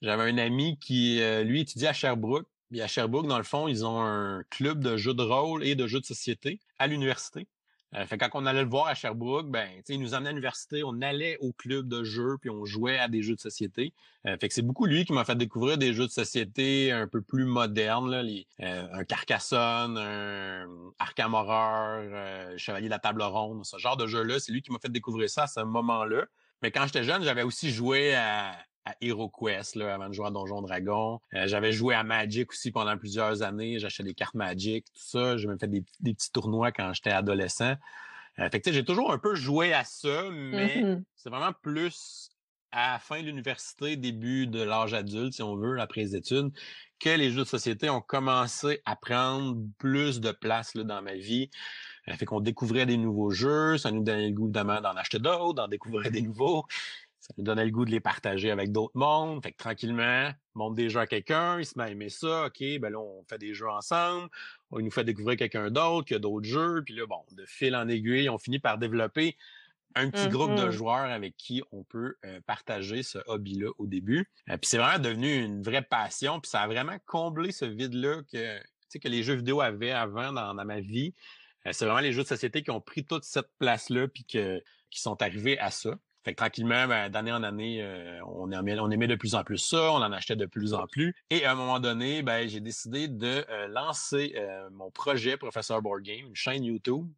J'avais un ami qui, euh, lui, étudie à Sherbrooke. Puis à Sherbrooke, dans le fond, ils ont un club de jeux de rôle et de jeux de société à l'université. Euh, fait quand on allait le voir à Sherbrooke, ben, tu sais, il nous amenait à l'université, on allait au club de jeux puis on jouait à des jeux de société. Euh, fait que c'est beaucoup lui qui m'a fait découvrir des jeux de société un peu plus modernes, là, les, euh, un Carcassonne, un Arkham Horror, euh, Chevalier de la table ronde, ce genre de jeu-là. C'est lui qui m'a fait découvrir ça à ce moment-là. Mais quand j'étais jeune, j'avais aussi joué à à HeroQuest, là, avant de jouer à Donjon Dragon. Euh, j'avais joué à Magic aussi pendant plusieurs années. J'achetais des cartes Magic, tout ça. J'ai même fait des, des petits tournois quand j'étais adolescent. Euh, fait que, tu sais, j'ai toujours un peu joué à ça, mais mm-hmm. c'est vraiment plus à la fin de l'université, début de l'âge adulte, si on veut, après les études, que les jeux de société ont commencé à prendre plus de place là, dans ma vie. Euh, fait qu'on découvrait des nouveaux jeux. Ça nous donnait le goût, évidemment, d'en acheter d'autres, d'en découvrir des nouveaux. Ça me donnait le goût de les partager avec d'autres mondes. Fait que tranquillement, montre des jeux à quelqu'un, il se met à aimer ça, OK, ben là, on fait des jeux ensemble, on nous fait découvrir quelqu'un d'autre, qu'il y a d'autres jeux, puis là, bon, de fil en aiguille, on finit par développer un petit mm-hmm. groupe de joueurs avec qui on peut euh, partager ce hobby-là au début. Euh, puis c'est vraiment devenu une vraie passion, puis ça a vraiment comblé ce vide-là que, tu sais, que les jeux vidéo avaient avant dans, dans ma vie. Euh, c'est vraiment les jeux de société qui ont pris toute cette place-là, puis que, qui sont arrivés à ça. Fait que tranquillement, ben, d'année en année, euh, on aimait, on aimait de plus en plus ça, on en achetait de plus en plus. Et à un moment donné, ben, j'ai décidé de euh, lancer euh, mon projet Professeur Board Game, une chaîne YouTube.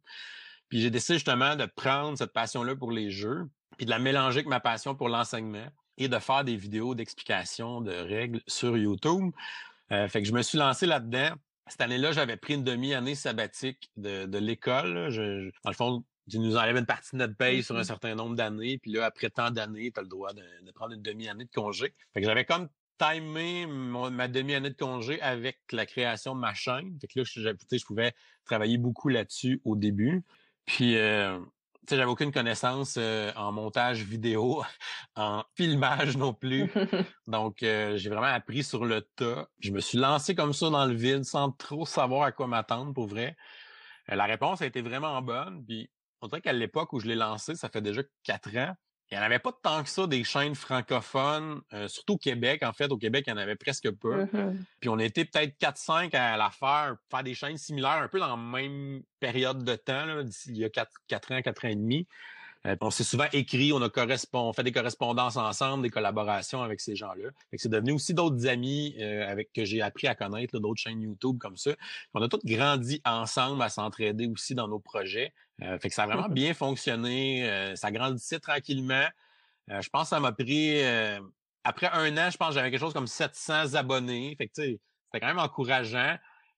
Puis j'ai décidé justement de prendre cette passion-là pour les jeux, puis de la mélanger avec ma passion pour l'enseignement et de faire des vidéos d'explications de règles sur YouTube. Euh, fait que je me suis lancé là-dedans. Cette année-là, j'avais pris une demi-année sabbatique de, de l'école. Je, je, dans le fond, ils nous enlèvent une partie de notre paye sur un certain nombre d'années. Puis là, après tant d'années, tu as le droit de, de prendre une demi-année de congé. Fait que j'avais comme timé mon, ma demi-année de congé avec la création de ma chaîne. Fait que là, je, je, je pouvais travailler beaucoup là-dessus au début. Puis, euh, tu sais, j'avais aucune connaissance euh, en montage vidéo, en filmage non plus. Donc, euh, j'ai vraiment appris sur le tas. Je me suis lancé comme ça dans le vide sans trop savoir à quoi m'attendre, pour vrai. Euh, la réponse a été vraiment bonne. Puis, on dirait qu'à l'époque où je l'ai lancé, ça fait déjà quatre ans, il n'y en avait pas tant que ça des chaînes francophones, euh, surtout au Québec. En fait, au Québec, il y en avait presque peu. Mm-hmm. Puis on était peut-être quatre cinq à la faire, faire des chaînes similaires, un peu dans la même période de temps, là, il y a quatre ans, quatre ans et demi. Euh, on s'est souvent écrit, on a correspond, on fait des correspondances ensemble, des collaborations avec ces gens-là. Fait que c'est devenu aussi d'autres amis euh, avec que j'ai appris à connaître, là, d'autres chaînes YouTube comme ça. On a tous grandi ensemble à s'entraider aussi dans nos projets. Euh, fait que ça a vraiment bien fonctionné. Euh, ça grandissait tranquillement. Euh, je pense que ça m'a pris... Euh, après un an, je pense que j'avais quelque chose comme sept cents abonnés. Fait que tu sais, c'était quand même encourageant.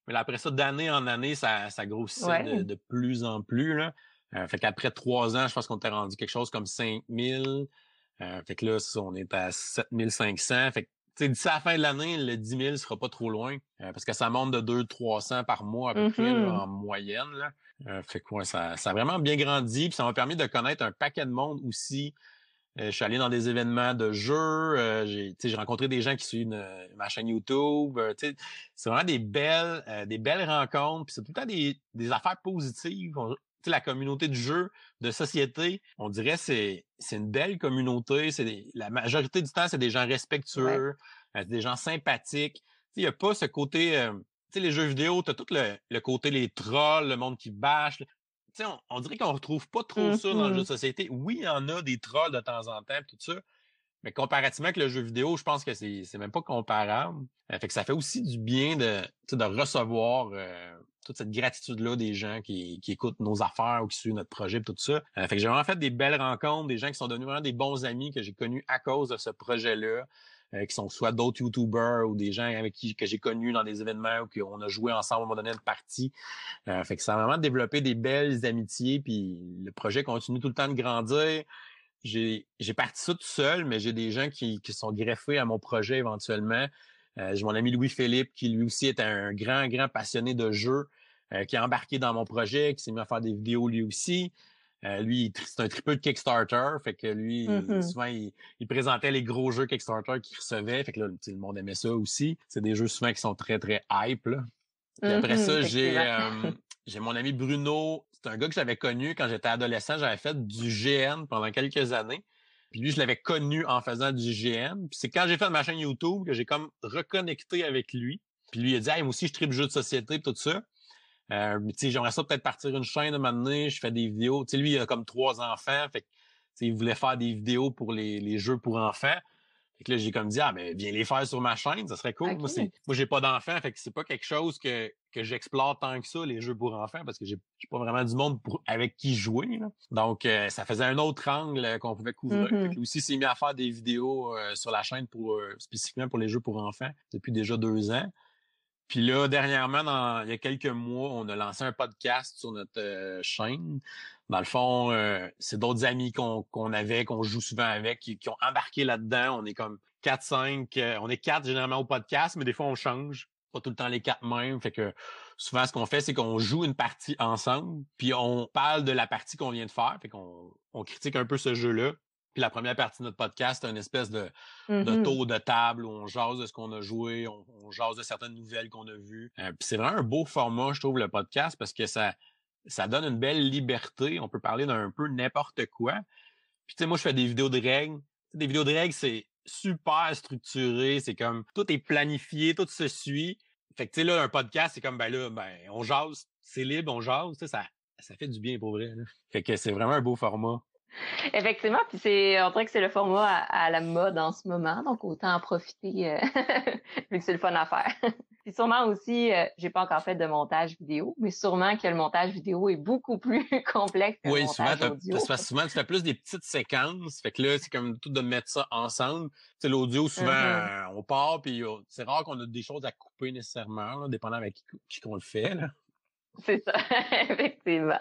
Mais là, après ça, d'année en année, ça, ça grossissait ouais. de, de plus en plus, là. Euh, fait qu'après trois ans, je pense qu'on était rendu quelque chose comme cinq mille. Euh, fait que là, on est à sept mille cinq cents. Fait que, tu sais, d'ici à la fin de l'année, le dix mille sera pas trop loin. Euh, parce que ça monte de deux à trois cents par mois à peu mm-hmm. près, là, en moyenne, là. Euh, fait que, ouais, ça, ça a vraiment bien grandi. Puis ça m'a permis de connaître un paquet de monde aussi. Euh, je suis allé dans des événements de jeux. Euh, j'ai, j'ai rencontré des gens qui suivent euh, ma chaîne YouTube. Euh, c'est vraiment des belles, euh, des belles rencontres. Puis c'est tout le temps des, des affaires positives. On, la communauté de jeu, de société, on dirait c'est c'est une belle communauté. C'est des, la majorité du temps, c'est des gens respectueux, ouais. euh, des gens sympathiques. Il n'y a pas ce côté... Euh, tu sais, les jeux vidéo, tu as tout le, le côté les trolls, le monde qui bâche. Tu sais, on, on dirait qu'on ne retrouve pas trop mm-hmm. ça dans le jeu de société. Oui, il y en a des trolls de temps en temps, tout ça. Mais comparativement avec le jeu vidéo, je pense que c'est, c'est même pas comparable. Euh, fait que ça fait aussi du bien de, de recevoir... Euh, toute cette gratitude-là des gens qui, qui écoutent nos affaires ou qui suivent notre projet, tout ça. Euh, fait que j'ai vraiment fait des belles rencontres, des gens qui sont devenus vraiment des bons amis que j'ai connus à cause de ce projet-là, euh, qui sont soit d'autres YouTubers ou des gens avec qui que j'ai connus dans des événements ou qu'on a joué ensemble à un moment donné une partie. Euh, fait que ça a vraiment développé des belles amitiés, puis le projet continue tout le temps de grandir. J'ai, j'ai parti ça tout seul, mais j'ai des gens qui, qui sont greffés à mon projet éventuellement. Euh, j'ai mon ami Louis Philippe, qui lui aussi est un grand, grand passionné de jeux, euh, qui a embarqué dans mon projet, qui s'est mis à faire des vidéos lui aussi. Euh, lui, c'est un tripeux de Kickstarter, fait que lui, mm-hmm. il, souvent, il, il présentait les gros jeux Kickstarter qu'il recevait, fait que là, le monde aimait ça aussi. C'est des jeux souvent qui sont très, très hype, là. Et mm-hmm, après ça, j'ai, euh, j'ai mon ami Bruno, c'est un gars que j'avais connu quand j'étais adolescent, j'avais fait du G N pendant quelques années. Puis lui, je l'avais connu en faisant du G M. Puis c'est quand j'ai fait ma chaîne YouTube que j'ai comme reconnecté avec lui. Puis lui, il a dit « Hey, moi aussi, je tripe jeux de société et tout ça. Euh, » Tu sais, j'aimerais ça peut-être partir une chaîne un moment donné. Je fais des vidéos. Tu sais, lui, il a comme trois enfants. Fait que, tu sais, il voulait faire des vidéos pour les, les jeux pour enfants. Fait que là, j'ai comme dit « Ah, ben viens les faire sur ma chaîne. Ça serait cool. Okay. » Moi, c'est, moi, j'ai pas d'enfants. Fait que c'est pas quelque chose que, que j'explore tant que ça, les jeux pour enfants, parce que j'ai, j'ai pas vraiment du monde pour, avec qui jouer, là. Donc, euh, ça faisait un autre angle euh, qu'on pouvait couvrir. Mm-hmm. Fait que aussi, s'est mis à faire des vidéos euh, sur la chaîne pour euh, spécifiquement pour les jeux pour enfants depuis déjà deux ans. Puis là, dernièrement, dans, il y a quelques mois, on a lancé un podcast sur notre euh, chaîne. Dans le fond, euh, c'est d'autres amis qu'on, qu'on avait, qu'on joue souvent avec, qui, qui ont embarqué là-dedans. On est comme quatre cinq. Euh, on est quatre généralement au podcast, mais des fois, on change. Pas tout le temps les quatre mêmes. Fait que souvent, ce qu'on fait, c'est qu'on joue une partie ensemble, puis on parle de la partie qu'on vient de faire. Fait qu'on on critique un peu ce jeu-là. Puis la première partie de notre podcast, c'est une espèce de, mm-hmm. de tour de table où on jase de ce qu'on a joué, on, on jase de certaines nouvelles qu'on a vues. Euh, puis c'est vraiment un beau format, je trouve, le podcast, parce que ça, ça donne une belle liberté. On peut parler d'un peu n'importe quoi. Puis tu sais, moi, je fais des vidéos de règles. Des vidéos de règles, c'est super structuré, c'est comme tout est planifié, tout se suit. Fait que tu sais là un podcast, c'est comme ben là ben on jase, c'est libre, on jase, tu sais ça ça fait du bien pour vrai, là. Fait que c'est vraiment un beau format. Effectivement, puis c'est on dirait que c'est le format à, à la mode en ce moment, donc autant en profiter euh, vu que c'est le fun à faire. Puis sûrement aussi, euh, j'ai pas encore fait de montage vidéo, mais sûrement que le montage vidéo est beaucoup plus complexe que oui, le montage souvent, audio. Oui, souvent, tu fais plus des petites séquences. Fait que là, c'est comme tout de mettre ça ensemble. Tu sais, l'audio, souvent, mm-hmm. euh, on part, puis on... c'est rare qu'on a des choses à couper nécessairement, là, dépendant avec qui, qui qu'on le fait. Là. C'est ça, effectivement.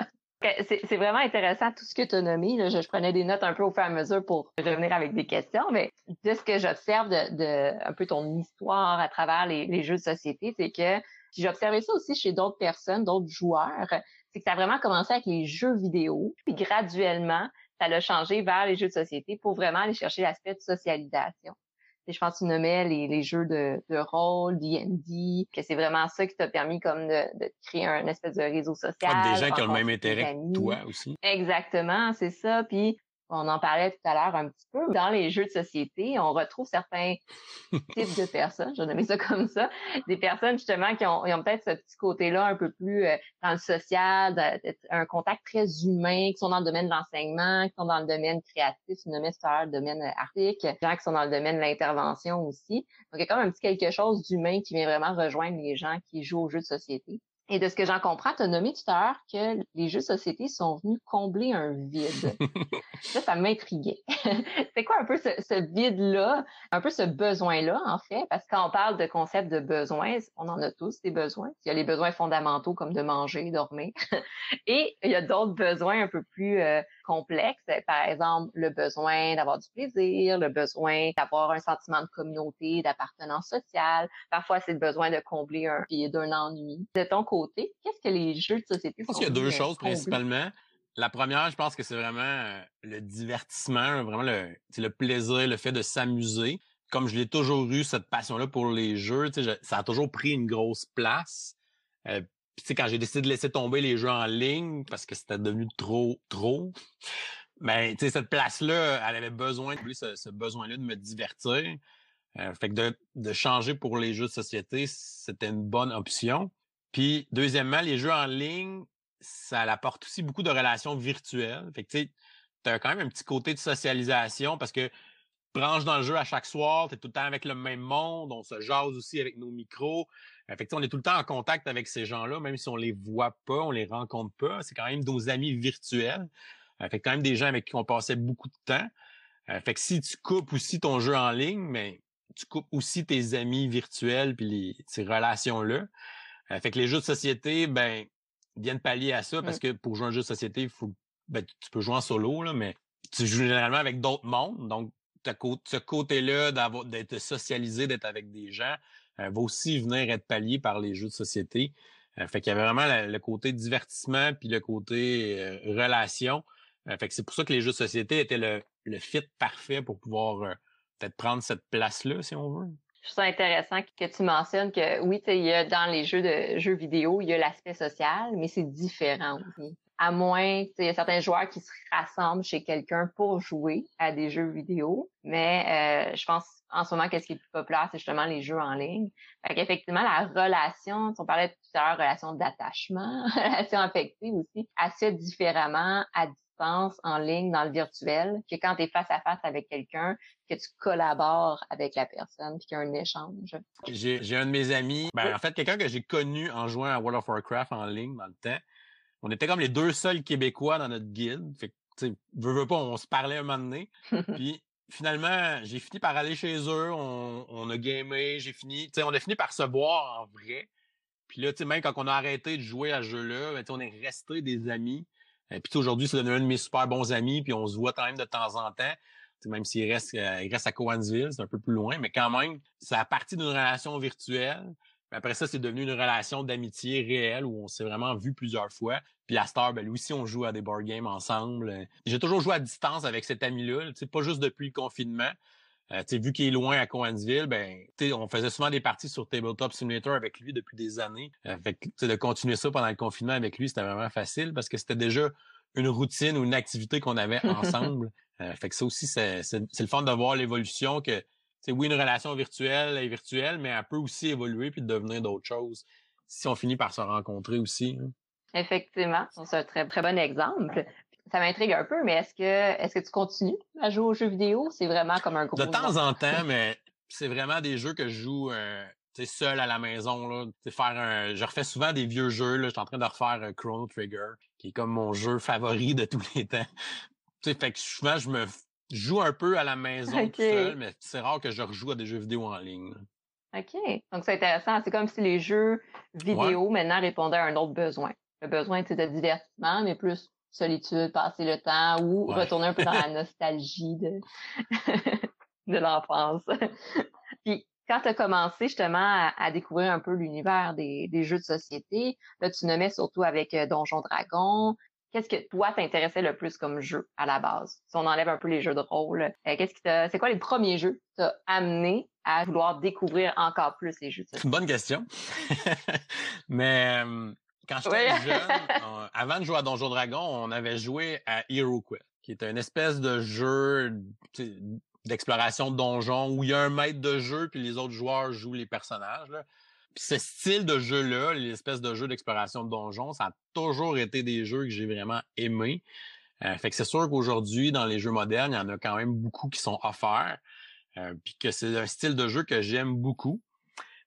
C'est, c'est vraiment intéressant tout ce que tu as nommé. Là. Je, je prenais des notes un peu au fur et à mesure pour revenir avec des questions, mais de ce que j'observe de, de un peu ton histoire à travers les, les jeux de société, c'est que puis j'ai observé ça aussi chez d'autres personnes, d'autres joueurs, c'est que ça a vraiment commencé avec les jeux vidéo, puis graduellement, ça l'a changé vers les jeux de société pour vraiment aller chercher l'aspect de socialisation. Et je pense que tu nommais les, les jeux de, de rôle, D and D, que c'est vraiment ça qui t'a permis comme de, de créer un espèce de réseau social. Des gens qui ont le même intérêt que toi aussi. Exactement, c'est ça. Puis on en parlait tout à l'heure un petit peu. Dans les jeux de société, on retrouve certains types de personnes, je vais nommer ça comme ça, des personnes justement qui ont, ils ont peut-être ce petit côté-là un peu plus dans le social, un contact très humain, qui sont dans le domaine de l'enseignement, qui sont dans le domaine créatif, tu nommais tout à l'heure le domaine artistique, des gens qui sont dans le domaine de l'intervention aussi. Donc, il y a quand même un petit quelque chose d'humain qui vient vraiment rejoindre les gens qui jouent aux jeux de société. Et de ce que j'en comprends, tu as nommé tout à l'heure que les jeux de société sont venus combler un vide. Ça, ça m'intriguait. C'est quoi un peu ce, ce vide-là, un peu ce besoin-là, en fait? Parce que quand on parle de concept de besoins, on en a tous des besoins. Il y a les besoins fondamentaux comme de manger, dormir. Et il y a d'autres besoins un peu plus euh, complexes. Par exemple, le besoin d'avoir du plaisir, le besoin d'avoir un sentiment de communauté, d'appartenance sociale. Parfois, c'est le besoin de combler un vide, un ennui. De ton côté, qu'est-ce que les jeux de société sont? Je pense qu'il y a deux choses principalement. La première, je pense que c'est vraiment le divertissement, vraiment le, le plaisir, le fait de s'amuser. Comme je l'ai toujours eu, cette passion-là pour les jeux, je, ça a toujours pris une grosse place. Euh, Puis quand j'ai décidé de laisser tomber les jeux en ligne parce que c'était devenu trop, trop, mais cette place-là, elle avait besoin de ce, ce besoin-là de me divertir. Euh, fait que de, de changer pour les jeux de société, c'était une bonne option. Puis, deuxièmement, les jeux en ligne, ça apporte aussi beaucoup de relations virtuelles. Fait que, tu sais, t'as quand même un petit côté de socialisation parce que branche dans le jeu à chaque soir, t'es tout le temps avec le même monde, on se jase aussi avec nos micros. Fait que, tu sais, on est tout le temps en contact avec ces gens-là, même si on les voit pas, on les rencontre pas. C'est quand même nos amis virtuels. Fait que quand même des gens avec qui on passait beaucoup de temps. Fait que si tu coupes aussi ton jeu en ligne, mais tu coupes aussi tes amis virtuels puis les, ces relations-là. Euh, fait que les jeux de société, ben, viennent pallier à ça parce que pour jouer un jeu de société, il faut, ben, tu peux jouer en solo, là, mais tu joues généralement avec d'autres mondes. Donc, t'as co- ce côté-là d'avoir, d'être socialisé, d'être avec des gens, euh, va aussi venir être pallié par les jeux de société. Euh, fait qu'il y avait vraiment la, le côté divertissement puis le côté euh, relation. Euh, fait que c'est pour ça que les jeux de société étaient le, le fit parfait pour pouvoir euh, peut-être prendre cette place-là, si on veut. Je trouve ça intéressant que tu mentionnes que oui, tu sais, il y a dans les jeux de jeux vidéo, il y a l'aspect social, mais c'est différent aussi. À moins, tu sais, il y a certains joueurs qui se rassemblent chez quelqu'un pour jouer à des jeux vidéo, mais euh, je pense en ce moment qu'est-ce qui est le plus populaire, c'est justement les jeux en ligne. Fait qu'effectivement, la relation, on parlait tout à l'heure, relation d'attachement, relation affective aussi, elle se fait différemment à distance, en ligne, dans le virtuel, que quand tu es face à face avec quelqu'un, que tu collabores avec la personne, puis qu'il y a un échange. J'ai, j'ai un de mes amis, ben en fait, quelqu'un que j'ai connu en jouant à World of Warcraft en ligne dans le temps. On était comme les deux seuls Québécois dans notre guild. Fait que, tu sais, veux, veux pas, on se parlait un moment donné. Puis finalement, j'ai fini par aller chez eux, on, on a gamé, j'ai fini, tu sais, on a fini par se voir en vrai. Puis là, tu sais, même quand on a arrêté de jouer à ce jeu-là, ben, tu sais, on est resté des amis. Et puis aujourd'hui, c'est devenu un de mes super bons amis, puis on se voit quand même de temps en temps. Même s'il reste, euh, il reste à Cowansville, c'est un peu plus loin, mais quand même, ça a parti d'une relation virtuelle. Après ça, c'est devenu une relation d'amitié réelle où on s'est vraiment vu plusieurs fois. Puis à Star, ben lui aussi, on joue à des board games ensemble. J'ai toujours joué à distance avec cet ami-là, pas juste depuis le confinement. Euh, vu qu'il est loin à Cowansville, ben, on faisait souvent des parties sur Tabletop Simulator avec lui depuis des années. Euh, fait que, de continuer ça pendant le confinement avec lui, c'était vraiment facile parce que c'était déjà une routine ou une activité qu'on avait ensemble. Euh, fait que ça aussi, c'est, c'est, c'est le fun de voir l'évolution que, c'est oui, une relation virtuelle est virtuelle, mais elle peut aussi évoluer puis devenir d'autres choses si on finit par se rencontrer aussi. Hein. Effectivement, c'est un très, très bon exemple. Ça m'intrigue un peu, mais est-ce que est-ce que tu continues à jouer aux jeux vidéo? C'est vraiment comme un gros... De temps en temps, mais c'est vraiment des jeux que je joue euh, tu sais, seul à la maison, là, faire un... Je refais souvent des vieux jeux, là. Je suis en train de refaire euh, Chrono Trigger, qui est comme mon jeu favori de tous les temps. Tu sais, fait que souvent, je me joue un peu à la maison okay. tout seul, mais c'est rare que je rejoue à des jeux vidéo en ligne. Là. OK. Donc, c'est intéressant. C'est comme si les jeux vidéo, ouais. maintenant, répondaient à un autre besoin. Le besoin, c'est de divertissement, mais plus solitude, passer le temps ou ouais. retourner un peu dans la nostalgie de, de l'enfance. Puis, quand tu as commencé justement à, à découvrir un peu l'univers des, des jeux de société, là, tu nommais surtout avec Donjon Dragon. Qu'est-ce que toi t'intéressait le plus comme jeu à la base? Si on enlève un peu les jeux de rôle, euh, qu'est-ce qui t'a, c'est quoi les premiers jeux qui t'ont amené à vouloir découvrir encore plus les jeux de société? Bonne question. Mais euh, quand j'étais oui. jeune, on, avant de jouer à Donjon Dragon, on avait joué à HeroQuest, qui est une espèce de jeu d'exploration de donjon où il y a un maître de jeu puis les autres joueurs jouent les personnages. Là. Puis ce style de jeu-là, l'espèce de jeu d'exploration de donjon, ça a toujours été des jeux que j'ai vraiment aimés. Euh, fait que c'est sûr qu'aujourd'hui, dans les jeux modernes, il y en a quand même beaucoup qui sont offerts. Euh, puis que c'est un style de jeu que j'aime beaucoup.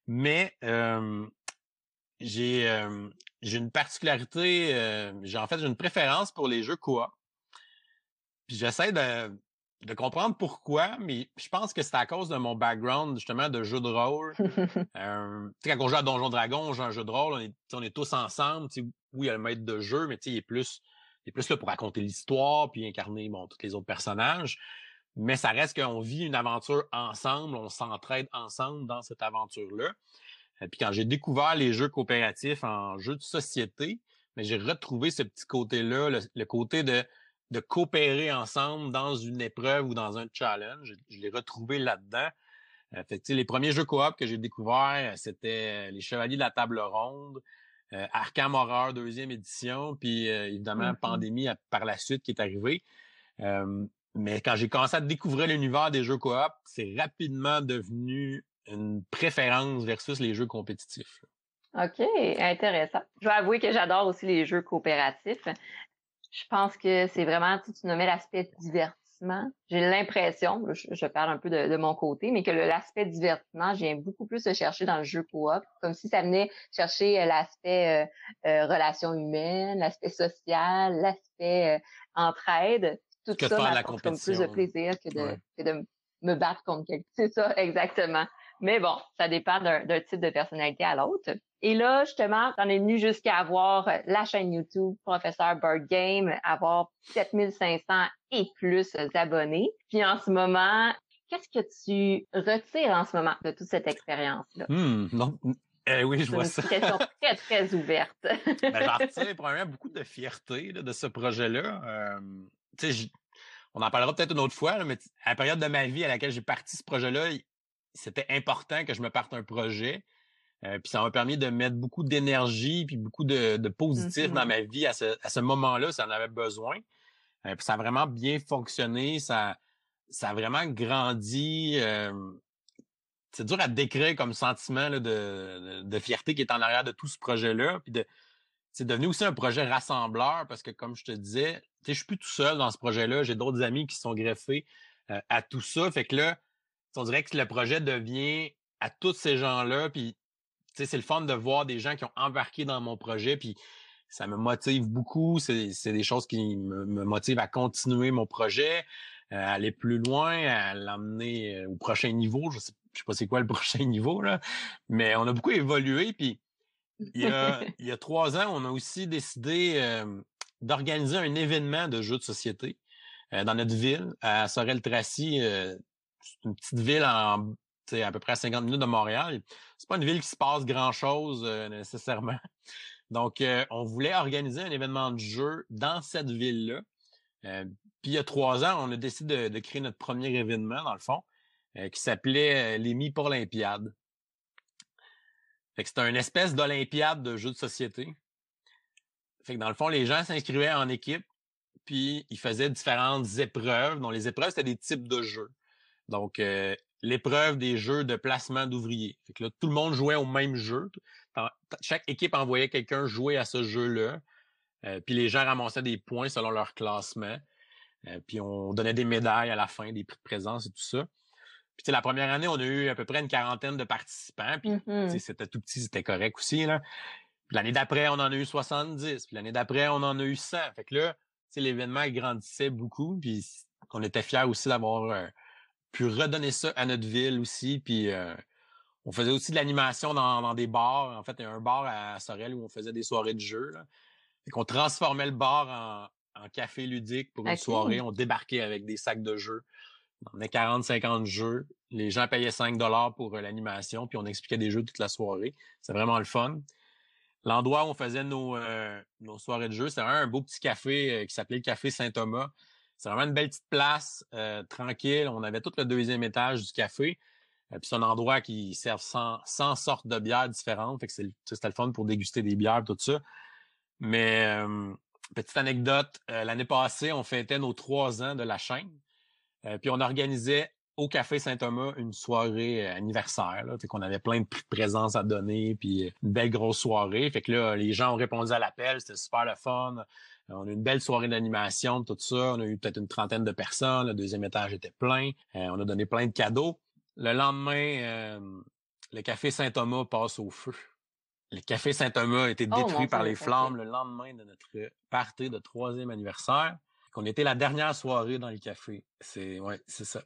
Mais euh, j'ai euh, j'ai une particularité, euh, j'ai en fait j'ai une préférence pour les jeux coop. Puis j'essaie de... de comprendre pourquoi, mais je pense que c'est à cause de mon background, justement, de jeu de rôle. euh, quand on joue à Donjon Dragon, on joue à un jeu de rôle, on est, on est tous ensemble. Oui, il y a le maître de jeu, mais il est plus il est plus là pour raconter l'histoire puis incarner bon tous les autres personnages. Mais ça reste qu'on vit une aventure ensemble, on s'entraide ensemble dans cette aventure-là. Euh, puis quand j'ai découvert les jeux coopératifs en jeu de société, mais j'ai retrouvé ce petit côté-là, le, le côté de... de coopérer ensemble dans une épreuve ou dans un challenge. Je, je l'ai retrouvé là-dedans. Euh, fait que, les premiers jeux coop que j'ai découverts, c'était les Chevaliers de la table ronde, euh, Arkham Horror deuxième édition, puis euh, évidemment mm-hmm. Pandémie à, par la suite qui est arrivée. Euh, mais quand j'ai commencé à découvrir l'univers des jeux coop, c'est rapidement devenu une préférence versus les jeux compétitifs. OK, intéressant. Je vais avouer que j'adore aussi les jeux coopératifs. Je pense que c'est vraiment, tu, tu nommais l'aspect divertissement. J'ai l'impression, je, je parle un peu de, de mon côté, mais que le, l'aspect divertissement, j'aime beaucoup plus le chercher dans le jeu coop, comme si ça venait chercher l'aspect euh, euh, relation humaine, l'aspect social, l'aspect euh, entraide. Tout que ça m'apporte comme plus de plaisir que de, ouais. que de me battre contre quelqu'un. C'est ça, exactement. Mais bon, ça dépend d'un, d'un type de personnalité à l'autre. Et là, justement, j'en ai venu jusqu'à avoir la chaîne YouTube Professeur Board Game, avoir sept mille cinq cents et plus abonnés. Puis en ce moment, qu'est-ce que tu retires en ce moment de toute cette expérience-là? Mmh, non, eh oui, je vois ça. C'est une question très, très ouverte. Ben, j'en retire probablement beaucoup de fierté là, de ce projet-là. Euh, tu sais, on en parlera peut-être une autre fois, là, mais à la période de ma vie à laquelle j'ai parti ce projet-là, c'était important que je me parte un projet. Euh, puis ça m'a permis de mettre beaucoup d'énergie puis beaucoup de, de positif mm-hmm. dans ma vie à ce, à ce moment-là, ça en avait besoin. Euh, puis ça a vraiment bien fonctionné, ça, ça a vraiment grandi. Euh, c'est dur à décrire comme sentiment là, de, de, de fierté qui est en arrière de tout ce projet-là. Puis de, c'est devenu aussi un projet rassembleur parce que, comme je te disais, je suis plus tout seul dans ce projet-là. J'ai d'autres amis qui sont greffés euh, à tout ça. Fait que là, on dirait que le projet devient à tous ces gens-là, puis t'sais, c'est le fun de voir des gens qui ont embarqué dans mon projet, puis ça me motive beaucoup. C'est, c'est des choses qui me, me motivent à continuer mon projet, à aller plus loin, à l'emmener au prochain niveau. Je sais, je sais pas c'est quoi le prochain niveau, là, mais on a beaucoup évolué. Puis il y a, il y a trois ans, on a aussi décidé euh, d'organiser un événement de jeux de société euh, dans notre ville, à Sorel-Tracy. Euh, c'est une petite ville en... C'est à peu près à cinquante minutes de Montréal. C'est pas une ville qui se passe grand-chose euh, nécessairement. Donc, euh, on voulait organiser un événement de jeu dans cette ville-là. Euh, puis, il y a trois ans, on a décidé de, de créer notre premier événement, dans le fond, euh, qui s'appelait euh, les Mi-Porlympiades. Fait que c'était une espèce d'olympiade de jeux de société. Fait que dans le fond, les gens s'inscrivaient en équipe, puis ils faisaient différentes épreuves. Donc, les épreuves, c'était des types de jeux. Donc, euh, l'épreuve des jeux de placement d'ouvriers. Fait que là, tout le monde jouait au même jeu. Chaque équipe envoyait quelqu'un jouer à ce jeu-là. Euh, puis les gens ramassaient des points selon leur classement. Euh, puis on donnait des médailles à la fin, des prix de présence et tout ça. Puis la première année, on a eu à peu près une quarantaine de participants. Puis mm-hmm. c'était tout petit, c'était correct aussi. Là. Puis l'année d'après, on en a eu soixante-dix. Puis l'année d'après, on en a eu cent. Fait que là, l'événement grandissait beaucoup. Puis on était fiers aussi d'avoir euh, pu redonner ça à notre ville aussi. Puis euh, on faisait aussi de l'animation dans, dans des bars. En fait, il y a un bar à Sorel où on faisait des soirées de jeu. Là. Fait qu'on transformait le bar en, en café ludique pour une okay. soirée. On débarquait avec des sacs de jeux. On avait quarante à cinquante jeux. Les gens payaient cinq dollars pour euh, l'animation, puis on expliquait des jeux toute la soirée. C'est vraiment le fun. L'endroit où on faisait nos, euh, nos soirées de jeu, c'était vraiment un beau petit café euh, qui s'appelait le Café Saint-Thomas. C'est vraiment une belle petite place, euh, tranquille. On avait tout le deuxième étage du café. Euh, puis c'est un endroit qui sert cent sortes de bières différentes. Fait que c'est, c'était le fun pour déguster des bières tout ça. Mais euh, petite anecdote, euh, l'année passée, on fêtait nos trois ans de la chaîne. Euh, puis on organisait au Café Saint-Thomas une soirée euh, anniversaire. Là. Fait qu'on avait plein de présences à donner, puis une belle grosse soirée. Fait que là, les gens ont répondu à l'appel, c'était super le fun. Euh, on a eu une belle soirée d'animation, tout ça. On a eu peut-être une trentaine de personnes. Le deuxième étage était plein. Euh, on a donné plein de cadeaux. Le lendemain, euh, le Café Saint-Thomas passe au feu. Le Café Saint-Thomas a été oh, détruit par les flammes le lendemain de notre party de troisième anniversaire. On était la dernière soirée dans le café. C'est, ouais, c'est ça.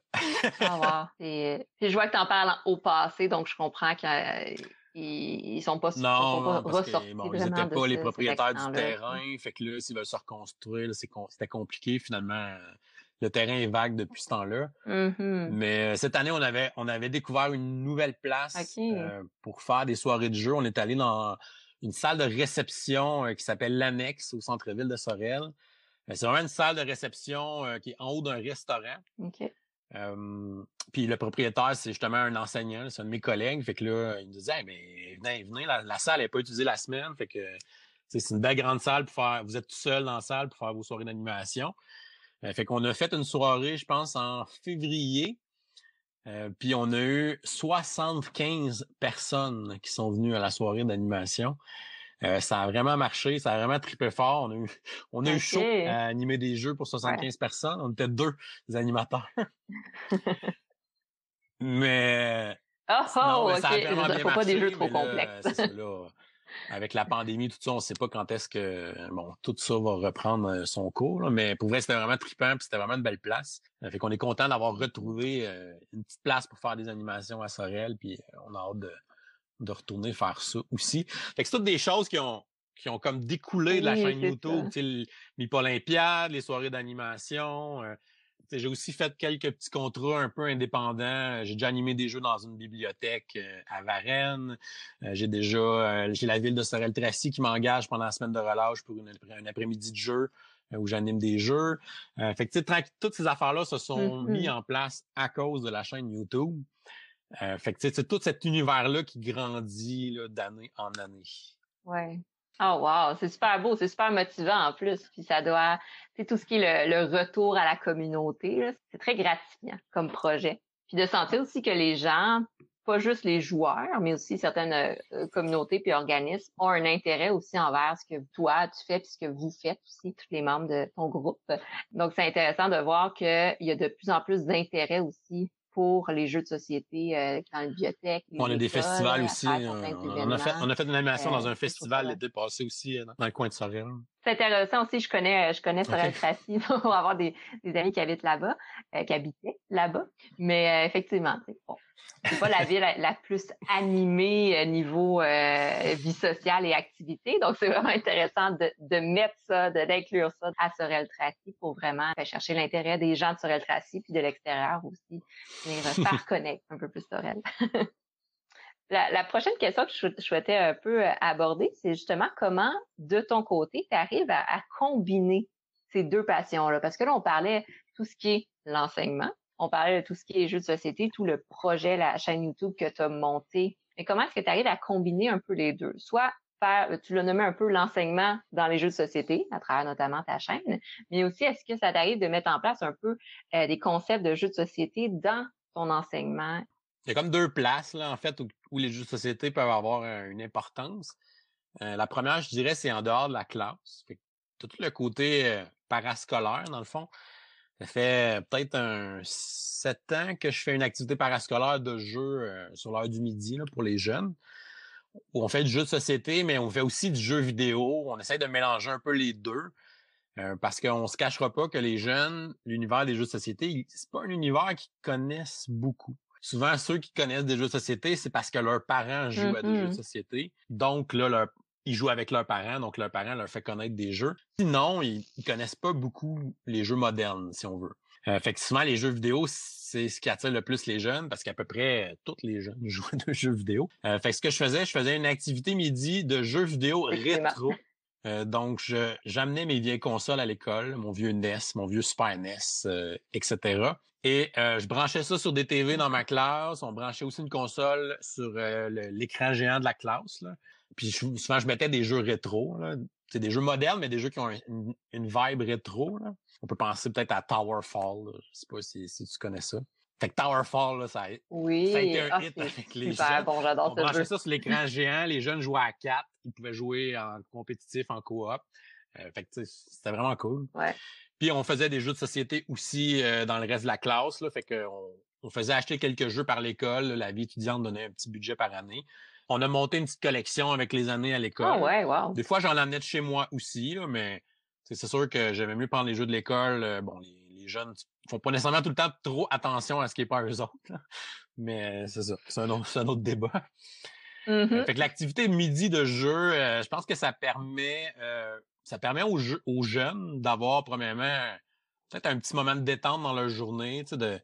Ah, wow. Et, je vois que t'en parles au passé, donc je comprends qu'ils sont pas, non, sont pas parce ressortis que, bon, ils n'étaient pas les ce, propriétaires du terrain. Fait que là, s'ils veulent se reconstruire, là, c'est, c'était compliqué finalement. Le terrain est vague depuis ce temps-là. Mm-hmm. Mais euh, cette année, on avait, on avait découvert une nouvelle place okay. euh, pour faire des soirées de jeu. On est allé dans une salle de réception euh, qui s'appelle l'Annexe au centre-ville de Sorel. C'est vraiment une salle de réception euh, qui est en haut d'un restaurant. Okay. Euh, puis le propriétaire, c'est justement un enseignant, c'est un de mes collègues. Fait que là, il me disait, hey, mais venez, venez, la, la salle n'est pas utilisée la semaine. Fait que c'est une belle grande salle pour faire. Vous êtes tout seul dans la salle pour faire vos soirées d'animation. Euh, fait qu'on a fait une soirée, je pense, en février. Euh, puis on a eu soixante-quinze personnes qui sont venues à la soirée d'animation. Euh, ça a vraiment marché, ça a vraiment trippé fort. On a eu, on a okay. eu chaud à animer des jeux pour soixante-quinze ouais. personnes. On était deux des animateurs. mais oh, oh, non, mais okay. ça a vraiment bien faut marché, pas des jeux trop complexes. Là, c'est ça, là, avec la pandémie, tout ça, on ne sait pas quand est-ce que bon, tout ça va reprendre son cours. Là, mais pour vrai, c'était vraiment trippant, puis c'était vraiment une belle place. Fait qu'on est content d'avoir retrouvé euh, une petite place pour faire des animations à Sorel, puis on a hâte de. de retourner faire ça aussi. Fait que c'est toutes des choses qui ont qui ont comme découlé de la oui, chaîne YouTube. Le Mipolympiade, les soirées d'animation. Euh, j'ai aussi fait quelques petits contrats un peu indépendants. J'ai déjà animé des jeux dans une bibliothèque euh, à Varennes. Euh, j'ai déjà euh, j'ai la ville de Sorel-Tracy qui m'engage pendant la semaine de relâche pour une, un après-midi de jeu euh, où j'anime des jeux. Euh, fait que tranquille, toutes ces affaires-là se sont mm-hmm. mises en place à cause de la chaîne YouTube. Euh, fait que c'est tout cet univers-là qui grandit là, d'année en année. Ouais. Oh wow, c'est super beau, c'est super motivant en plus. Puis ça doit, tu sais, tout ce qui est le, le retour à la communauté, là, c'est très gratifiant comme projet. Puis de sentir aussi que les gens, pas juste les joueurs, mais aussi certaines euh, communautés puis organismes ont un intérêt aussi envers ce que toi tu fais puis ce que vous faites aussi, tous les membres de ton groupe. Donc c'est intéressant de voir qu'il y a de plus en plus d'intérêt aussi pour les jeux de société euh, dans les bibliothèques. Les on a écoles, des festivals aussi. On, on, a fait, on a fait une animation euh, dans un festival l'été passé aussi, euh, dans le coin de Sorel. C'est intéressant aussi, je connais je connais Sorel-Tracy, okay. on va avoir des, des amis qui habitent là-bas, euh, qui habitaient là-bas. Mais euh, effectivement, c'est bon. C'est pas la ville la plus animée niveau euh, vie sociale et activité. Donc, c'est vraiment intéressant de, de mettre ça, de, d'inclure ça à Sorel-Tracy pour vraiment euh, chercher l'intérêt des gens de Sorel-Tracy puis de l'extérieur aussi, et euh, faire connaître un peu plus Sorel. La, la prochaine question que je, je souhaitais un peu aborder, c'est justement comment, de ton côté, tu arrives à, à combiner ces deux passions-là. Parce que là, on parlait de tout ce qui est l'enseignement, on parlait de tout ce qui est jeux de société, tout le projet, la chaîne YouTube que tu as montée. Mais comment est-ce que tu arrives à combiner un peu les deux? Soit faire, tu l'as nommé un peu l'enseignement dans les jeux de société, à travers notamment ta chaîne, mais aussi est-ce que ça t'arrive de mettre en place un peu euh, des concepts de jeux de société dans ton enseignement? Il y a comme deux places, là, en fait, où, où les jeux de société peuvent avoir euh, une importance. Euh, la première, je dirais, c'est en dehors de la classe. Fait que tout le côté euh, parascolaire, dans le fond. Ça fait peut-être un sept ans que je fais une activité parascolaire de jeu sur l'heure du midi là, pour les jeunes. On fait du jeu de société, mais on fait aussi du jeu vidéo. On essaie de mélanger un peu les deux. Euh, parce qu'on ne se cachera pas que les jeunes, l'univers des jeux de société, c'est pas un univers qu'ils connaissent beaucoup. Souvent, ceux qui connaissent des jeux de société, c'est parce que leurs parents jouent mm-hmm. à des jeux de société. Donc là, leur, ils jouent avec leurs parents, donc leurs parents leur fait connaître des jeux. Sinon, ils, ils connaissent pas beaucoup les jeux modernes, si on veut. Euh, fait que souvent, les jeux vidéo, c'est ce qui attire le plus les jeunes, parce qu'à peu près euh, tous les jeunes jouent à des jeux vidéo. Euh, fait que ce que je faisais, je faisais une activité midi de jeux vidéo rétro. Euh, donc, je, j'amenais mes vieilles consoles à l'école, mon vieux N E S, mon vieux Super N E S, euh, et cetera. Et euh, je branchais ça sur des T V dans ma classe. On branchait aussi une console sur euh, le, l'écran géant de la classe. Là. Puis je, souvent, je mettais des jeux rétro. Là. C'est des jeux modernes, mais des jeux qui ont une, une vibe rétro. Là. On peut penser peut-être à Towerfall. Là. Je sais pas si, si tu connais ça. Fait que Towerfall, là, ça, oui. ça a été un ah, hit c'est avec les super jeunes. Bon, j'adore On ce branchait jeu. ça sur l'écran géant. Les jeunes jouaient à quatre. Ils pouvaient jouer en compétitif, en coop. Euh, fait que c'était vraiment cool. Ouais. Puis on faisait des jeux de société aussi euh, dans le reste de la classe. Là, fait que on, on faisait acheter quelques jeux par l'école. Là, la vie étudiante donnait un petit budget par année. On a monté une petite collection avec les années à l'école. Ah ouais, wow. Des fois, j'en amenais de chez moi aussi, là, mais c'est sûr que j'aimais mieux prendre les jeux de l'école. Euh, bon, les, les jeunes font pas nécessairement tout le temps trop attention à ce qui est pas à eux autres. Là. Mais c'est ça, c'est un autre, c'est un autre débat. Mm-hmm. Euh, fait que l'activité midi de jeu, euh, je pense que ça permet euh, ça permet aux, je- aux jeunes d'avoir premièrement peut-être un petit moment de détente dans leur journée, tu sais, de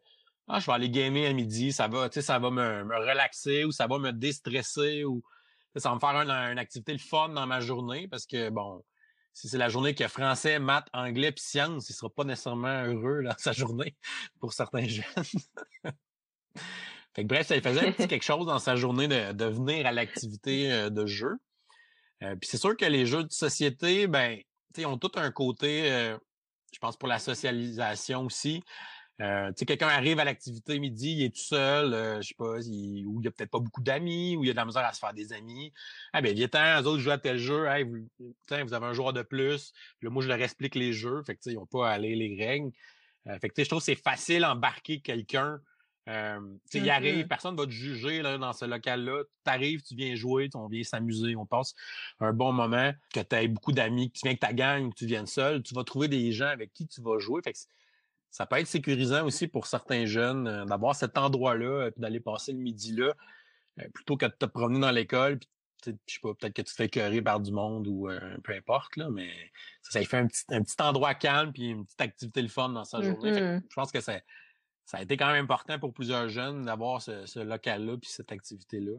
ah je vais aller gamer à midi, ça va, tu sais, ça va me, me relaxer ou ça va me déstresser ou ça va me faire une un activité le fun dans ma journée parce que bon si c'est la journée qu'il y a français, maths, anglais puis sciences, il sera pas nécessairement heureux dans sa journée pour certains jeunes. Fait que bref, ça lui faisait un petit quelque chose dans sa journée de, de venir à l'activité euh, de jeu. Euh, puis c'est sûr que les jeux de société, ben, tu sais, ont tout un côté, euh, je pense pour la socialisation aussi. Euh, tu sais, quelqu'un arrive à l'activité midi, il est tout seul, euh, je sais pas, il, ou il y a peut-être pas beaucoup d'amis, ou il y a de la misère à se faire des amis. Ah ben, viens temps, eux autres jouent à tel jeu, hey, vous, vous avez un joueur de plus. Puis là, moi, je leur explique les jeux, fait que tu sais, ils n'ont pas à aller les règles. Euh, fait que tu sais, je trouve que c'est facile d'embarquer quelqu'un. Euh, tu sais, il arrive, personne va te juger là, dans ce local-là. T'arrives, tu viens jouer, on vient s'amuser, on passe un bon moment. Que t'aies beaucoup d'amis, que tu viens avec ta gang, que tu viennes seul, tu vas trouver des gens avec qui tu vas jouer. Fait que ça peut être sécurisant aussi pour certains jeunes euh, d'avoir cet endroit-là, euh, puis d'aller passer le midi-là, euh, plutôt que de te promener dans l'école. Puis je sais pas, peut-être que tu te fais écœurer par du monde ou euh, peu importe là, mais ça, ça lui fait un petit, un petit endroit calme puis une petite activité le fun dans sa journée. Mm-hmm. Je pense que ça. Ça a été quand même important pour plusieurs jeunes d'avoir ce, ce local-là puis cette activité-là.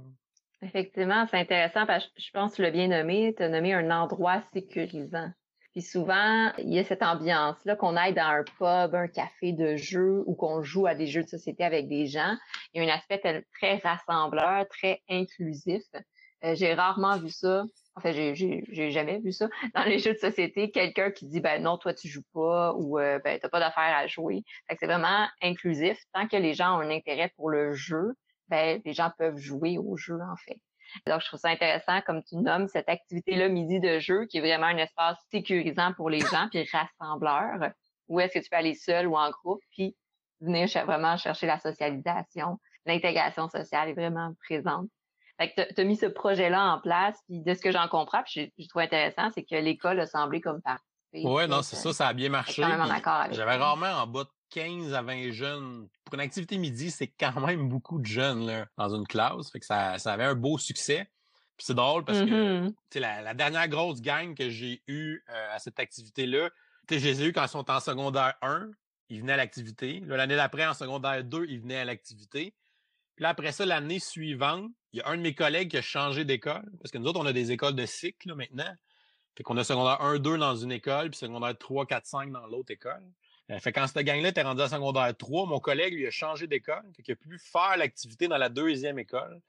Effectivement, c'est intéressant parce que je pense que le bien nommé, tu as nommé un endroit sécurisant. Puis souvent, il y a cette ambiance-là, qu'on aille dans un pub, un café de jeu ou qu'on joue à des jeux de société avec des gens. Il y a un aspect très rassembleur, très inclusif. Euh, j'ai rarement vu ça. En fait, j'ai, j'ai, j'ai jamais vu ça. Dans les jeux de société, quelqu'un qui dit « ben non, toi, tu joues pas » ou euh, « ben t'as pas d'affaires à jouer ». Fait que c'est vraiment inclusif. Tant que les gens ont un intérêt pour le jeu, ben les gens peuvent jouer au jeu, en fait. Donc, je trouve ça intéressant, comme tu nommes, cette activité-là, midi de jeu, qui est vraiment un espace sécurisant pour les gens, puis rassembleur. Où est-ce que tu peux aller seul ou en groupe, puis venir vraiment chercher la socialisation. L'intégration sociale est vraiment présente. Fait que t'as mis ce projet-là en place, puis de ce que j'en comprends, puis je, je trouve intéressant, c'est que l'école a semblé comme participer. Oui, non, c'est ça, ça a bien marché. Quand même en accord avec j'avais ça. Rarement en bas de quinze à vingt jeunes. Pour une activité midi, c'est quand même beaucoup de jeunes là, dans une classe, fait que ça, ça avait un beau succès. Puis c'est drôle parce mm-hmm. que t'sais, la, la dernière grosse gang que j'ai eue euh, à cette activité-là, t'sais, je les ai eus quand ils sont en secondaire un, ils venaient à l'activité. Là, l'année d'après, en secondaire deux, ils venaient à l'activité. Puis là, après ça, l'année suivante, il y a un de mes collègues qui a changé d'école. Parce que nous autres, on a des écoles de cycle là, maintenant. Fait qu'on a secondaire un, deux dans une école, puis secondaire trois, quatre, cinq dans l'autre école. Euh, fait quand cette gang-là était rendue à secondaire trois, mon collègue, lui, a changé d'école. Fait qu'il a pu faire l'activité dans la deuxième école.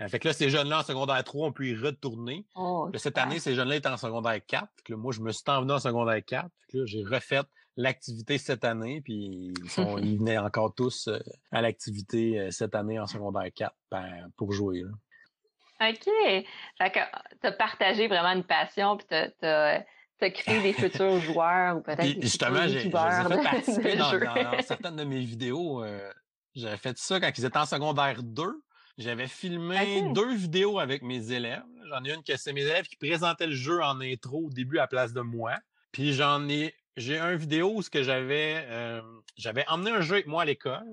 Euh, fait que là, ces jeunes-là, en secondaire trois, ont pu y retourner. Oh, cette année, ces jeunes-là étaient en secondaire quatre. Fait que là, moi, je me suis envenu en secondaire quatre. Fait que là, j'ai refait l'activité cette année, puis ils, sont, ils venaient encore tous euh, à l'activité euh, cette année en secondaire quatre ben, pour jouer. Là. OK. Fait que t'as partagé vraiment une passion, puis t'as, t'as, te créer des futurs joueurs ou peut-être des futurs youtubeurs de, participer de dans, jeu. Dans, dans certaines de mes vidéos, euh, j'avais fait ça quand ils étaient en secondaire deux. J'avais filmé okay. deux vidéos avec mes élèves. J'en ai une que c'est mes élèves qui présentaient le jeu en intro au début à la place de moi. Puis j'en ai j'ai un vidéo où ce que j'avais euh, j'avais emmené un jeu avec moi à l'école.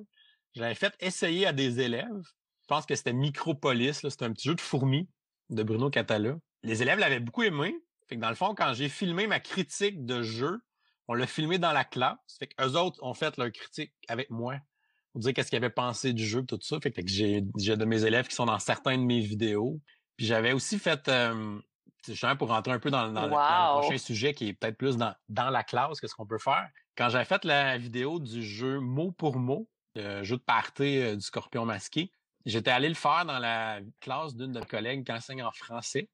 J'avais fait essayer à des élèves. Je pense que c'était Micropolis, là, c'était un petit jeu de fourmis de Bruno Catala. Les élèves l'avaient beaucoup aimé. Fait que dans le fond, quand j'ai filmé ma critique de jeu, on l'a filmé dans la classe. Fait que eux autres ont fait leur critique avec moi. Pour dire qu'est-ce qu'ils avaient pensé du jeu, tout ça. Fait que j'ai, j'ai de mes élèves qui sont dans certains de mes vidéos. Puis j'avais aussi fait, euh, justement pour rentrer un peu dans, dans, wow. le, dans le prochain sujet qui est peut-être plus dans, dans la classe que ce qu'on peut faire. Quand j'avais fait la vidéo du jeu Mot pour Mot, le jeu de party euh, du scorpion masqué, j'étais allé le faire dans la classe d'une de mes collègues qui enseigne en français.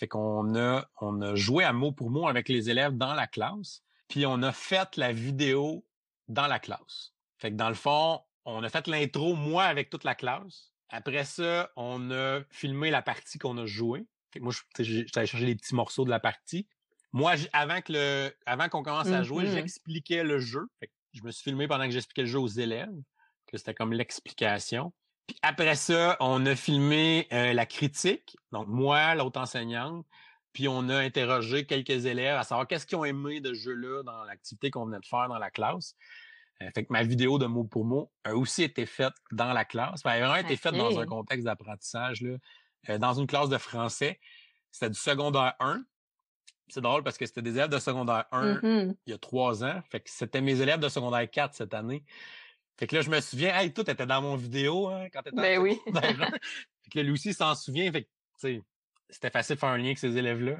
Fait qu'on a, on a joué à mot pour mot avec les élèves dans la classe, puis on a fait la vidéo dans la classe. Fait que dans le fond, on a fait l'intro, moi, avec toute la classe. Après ça, on a filmé la partie qu'on a jouée. Fait que moi, j'étais allé chercher les petits morceaux de la partie. Moi, avant que le, avant qu'on commence à jouer, mm-hmm. j'expliquais le jeu. Fait que je me suis filmé pendant que j'expliquais le jeu aux élèves. Que c'était comme l'explication. Puis après ça, on a filmé euh, la critique, donc moi, l'autre enseignante, puis on a interrogé quelques élèves à savoir qu'est-ce qu'ils ont aimé de ce jeu-là dans l'activité qu'on venait de faire dans la classe. Euh, fait que ma vidéo de mot pour mot a aussi été faite dans la classe. Enfin, elle a vraiment été faite dans un contexte d'apprentissage, là, euh, dans une classe de français. C'était du secondaire un. C'est drôle parce que c'était des élèves de secondaire un mm-hmm. il y a trois ans. Fait que c'était mes élèves de secondaire quatre cette année. Fait que là, je me souviens, hey, toi, t'étais dans mon vidéo, hein, quand t'étais ben en oui. Fait que là, lui aussi, il s'en souvient. Fait que, tu sais, c'était facile de faire un lien avec ces élèves-là.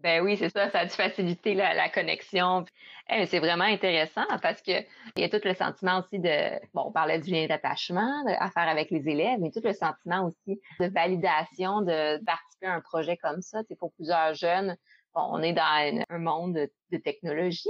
Ben oui, c'est ça. Ça a dû faciliter la, la connexion. Hey, c'est vraiment intéressant parce que il y a tout le sentiment aussi de, bon, on parlait du lien d'attachement à faire avec les élèves, mais tout le sentiment aussi de validation de, de participer à un projet comme ça. C'est pour plusieurs jeunes. Bon, on est dans un monde de, de technologie,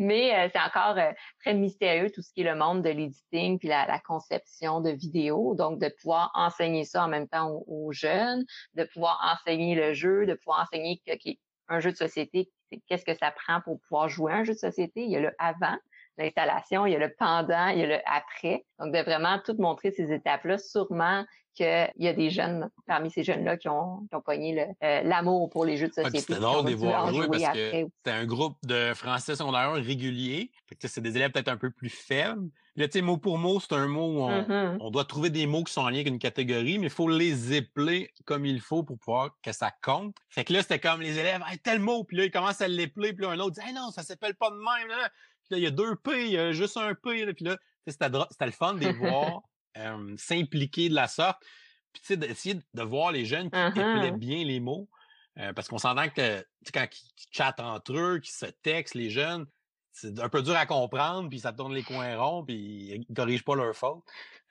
mais euh, c'est encore euh, très mystérieux tout ce qui est le monde de l'editing puis la, la conception de vidéos. Donc, de pouvoir enseigner ça en même temps aux, aux jeunes, de pouvoir enseigner le jeu, de pouvoir enseigner que, okay, un jeu de société, qu'est-ce que ça prend pour pouvoir jouer à un jeu de société. Il y a le avant, l'installation, il y a le pendant, il y a le après. Donc, de vraiment tout montrer ces étapes-là, sûrement qu'il y a des jeunes, parmi ces jeunes-là, qui ont, qui ont pogné le, euh, l'amour pour les jeux de société. Ah, c'était drôle de les voir jouer parce que c'était un groupe de français secondaire réguliers. Fait que c'est des élèves peut-être un peu plus faibles. Là, tu sais, mot pour mot, c'est un mot où on, mm-hmm. on doit trouver des mots qui sont en lien avec une catégorie, mais il faut les épeler comme il faut pour pouvoir que ça compte. Fait que là, c'était comme les élèves, hey, tel mot, puis là, ils commencent à l'épeler, puis là, un autre dit, hey, non, ça s'appelle pas de même, là. Puis là, il y a deux P, il y a juste un P, là. Puis là, c'était, c'était le fun de les voir. Euh, s'impliquer de la sorte, puis tu sais, d'essayer de voir les jeunes qui uh-huh. éplaient bien les mots, euh, parce qu'on s'entend que quand ils chattent entre eux, qu'ils se textent, les jeunes, c'est un peu dur à comprendre, puis ça tourne les coins ronds, puis ils corrigent pas leurs fautes.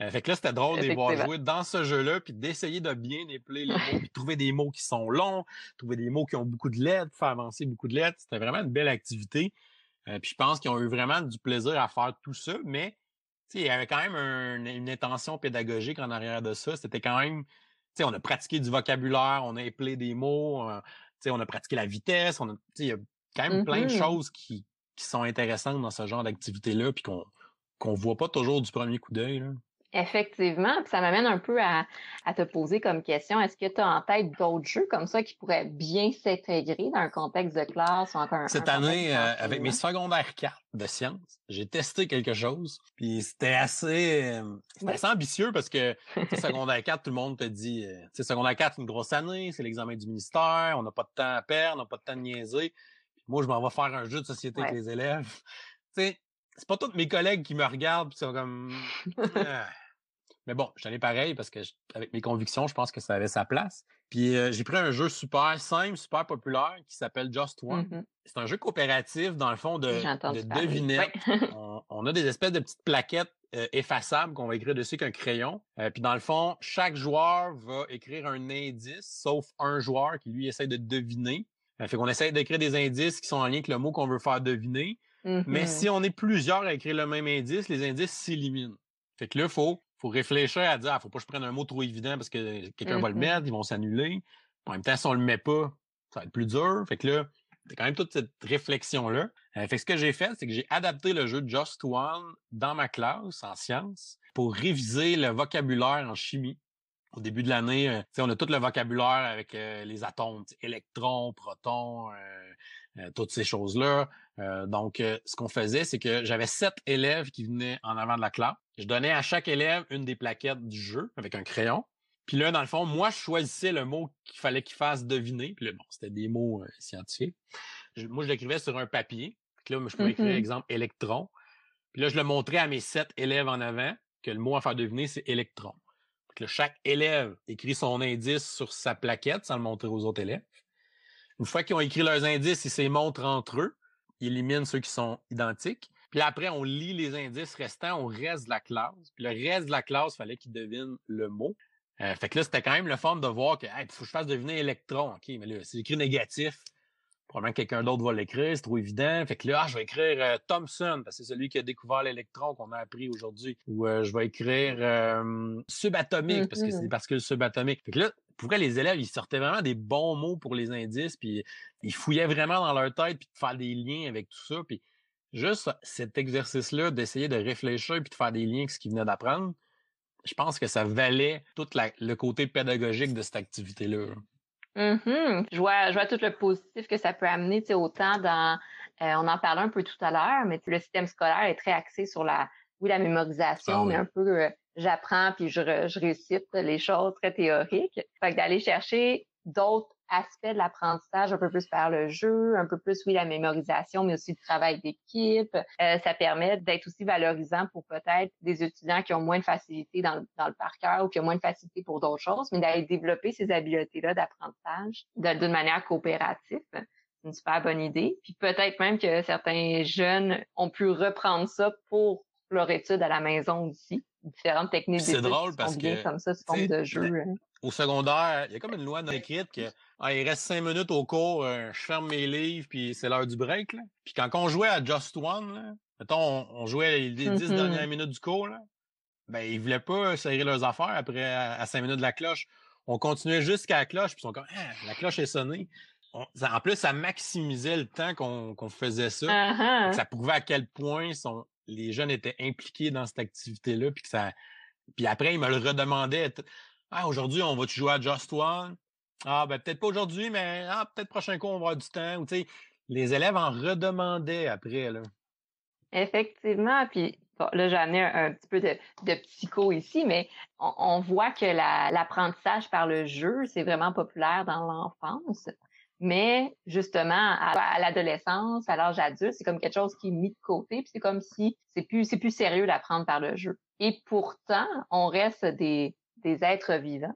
Euh, fait que là, c'était drôle de les voir jouer dans ce jeu-là, puis d'essayer de bien épeler les mots, puis trouver des mots qui sont longs, trouver des mots qui ont beaucoup de lettres, faire avancer beaucoup de lettres. C'était vraiment une belle activité. Euh, puis je pense qu'ils ont eu vraiment du plaisir à faire tout ça, mais t'sais, il y avait quand même un, une intention pédagogique en arrière de ça. C'était quand même, t'sais, on a pratiqué du vocabulaire, on a épelé des mots, euh, t'sais, on a pratiqué la vitesse. On a, t'sais, il y a quand même mm-hmm. plein de choses qui, qui sont intéressantes dans ce genre d'activité-là, puis qu'on qu'on voit pas toujours du premier coup d'œil, là. Effectivement, puis ça m'amène un peu à, à te poser comme question, est-ce que tu as en tête d'autres jeux comme ça qui pourraient bien s'intégrer dans un contexte de classe ou encore un... Cette un année, euh, avec mes secondaires quatre de sciences, j'ai testé quelque chose, puis c'était assez, euh, c'était oui. assez ambitieux parce que secondaire quatre, tout le monde te dit, euh, tu sais, secondaire quatre, c'est une grosse année, c'est l'examen du ministère, on n'a pas de temps à perdre, on n'a pas de temps de niaiser, puis moi, je m'en vais faire un jeu de société ouais. avec les élèves, tu sais. C'est pas tous mes collègues qui me regardent pis sont comme... Mais bon, j'en ai pareil parce que je, avec mes convictions, je pense que ça avait sa place. Puis euh, j'ai pris un jeu super simple, super populaire qui s'appelle Just One. Mm-hmm. C'est un jeu coopératif, dans le fond, de, de devinettes. Ouais. on, on a des espèces de petites plaquettes euh, effaçables qu'on va écrire dessus avec un crayon. Euh, puis dans le fond, chaque joueur va écrire un indice, sauf un joueur qui, lui, essaie de deviner. Euh, fait qu'on essaie d'écrire des indices qui sont en lien avec le mot qu'on veut faire deviner. Mm-hmm. Mais si on est plusieurs à écrire le même indice, les indices s'éliminent. Fait que là, il faut, faut réfléchir à dire, ah, faut pas que je prenne un mot trop évident parce que quelqu'un mm-hmm. va le mettre, ils vont s'annuler. En même temps, si on le met pas, ça va être plus dur. Fait que là, quand même toute cette réflexion-là. Euh, fait que ce que j'ai fait, c'est que j'ai adapté le jeu Just One dans ma classe en sciences pour réviser le vocabulaire en chimie. Au début de l'année, euh, on a tout le vocabulaire avec euh, les atomes, électrons, protons, euh, euh, toutes ces choses-là. Euh, donc, euh, ce qu'on faisait, c'est que j'avais sept élèves qui venaient en avant de la classe. Je donnais à chaque élève une des plaquettes du jeu avec un crayon. Puis là, dans le fond, moi, je choisissais le mot qu'il fallait qu'il fasse deviner. Puis là, bon, c'était des mots euh, scientifiques. Je, moi, je l'écrivais sur un papier. Puis là, je pouvais mm-hmm. écrire, exemple, électron. Puis là, je le montrais à mes sept élèves en avant que le mot à faire deviner, c'est électron. Donc là, chaque élève écrit son indice sur sa plaquette sans le montrer aux autres élèves. Une fois qu'ils ont écrit leurs indices, ils se les montrent entre eux. Ils éliminent ceux qui sont identiques. Puis après, on lit les indices restants au reste de la classe. Puis le reste de la classe, il fallait qu'ils devinent le mot. Euh, fait que là, c'était quand même le fun de voir que hey, faut que je fasse deviner électron. OK, mais là, c'est écrit négatif. Probablement que quelqu'un d'autre va l'écrire, c'est trop évident. Fait que là, ah, je vais écrire euh, Thomson, parce que c'est celui qui a découvert l'électron qu'on a appris aujourd'hui. Ou euh, je vais écrire euh, subatomique, mm-hmm. parce que c'est des particules subatomiques. Fait que là, pour vrai, les élèves, ils sortaient vraiment des bons mots pour les indices, puis ils fouillaient vraiment dans leur tête, puis de faire des liens avec tout ça. Puis juste cet exercice-là, d'essayer de réfléchir, puis de faire des liens avec ce qu'ils venaient d'apprendre, je pense que ça valait tout la, le côté pédagogique de cette activité-là. Mm-hmm. Je vois, je vois tout le positif que ça peut amener, tu sais, autant dans, euh, on en parlait un peu tout à l'heure, mais le système scolaire est très axé sur la, oui, la mémorisation, ah, oui. mais un peu, euh, j'apprends puis je, re, je réussis les choses très théoriques. Fait que d'aller chercher d'autres aspects de l'apprentissage un peu plus par le jeu, un peu plus, oui, la mémorisation, mais aussi le travail d'équipe. Euh, ça permet d'être aussi valorisant pour peut-être des étudiants qui ont moins de facilité dans le, dans le par cœur ou qui ont moins de facilité pour d'autres choses, mais d'aller développer ces habiletés-là d'apprentissage de, d'une manière coopérative. C'est une super bonne idée. Puis peut-être même que certains jeunes ont pu reprendre ça pour leur étude à la maison aussi. Différentes techniques d'études qui sont bien comme ça, sous forme de jeu. Hein. Au secondaire, il y a comme une loi non écrite que ah, il reste cinq minutes au cours, euh, je ferme mes livres, puis c'est l'heure du break. Là. Puis quand on jouait à Just One, là, mettons, on, on jouait les dix mm-hmm. dernières minutes du cours, là, ben ils voulaient pas serrer leurs affaires après à, à cinq minutes de la cloche. On continuait jusqu'à la cloche, puis ils sont comme ah, la cloche est sonnée. On, ça, en plus, ça maximisait le temps qu'on, qu'on faisait ça. Uh-huh. Donc, ça prouvait à quel point son, les jeunes étaient impliqués dans cette activité-là, puis que ça. Puis après, ils me le redemandaient. Ah, aujourd'hui, on va-tu jouer à Just One? Ah, ben peut-être pas aujourd'hui, mais ah, peut-être prochain cours, on va avoir du temps. Ou, tu sais, les élèves en redemandaient après, là. Effectivement, puis bon, là, j'ai amené un, un petit peu de, de psycho ici, mais on, on voit que la, l'apprentissage par le jeu, c'est vraiment populaire dans l'enfance. Mais justement, à, à l'adolescence, à l'âge adulte, c'est comme quelque chose qui est mis de côté, puis c'est comme si c'est plus, c'est plus sérieux d'apprendre par le jeu. Et pourtant, on reste des... des êtres vivants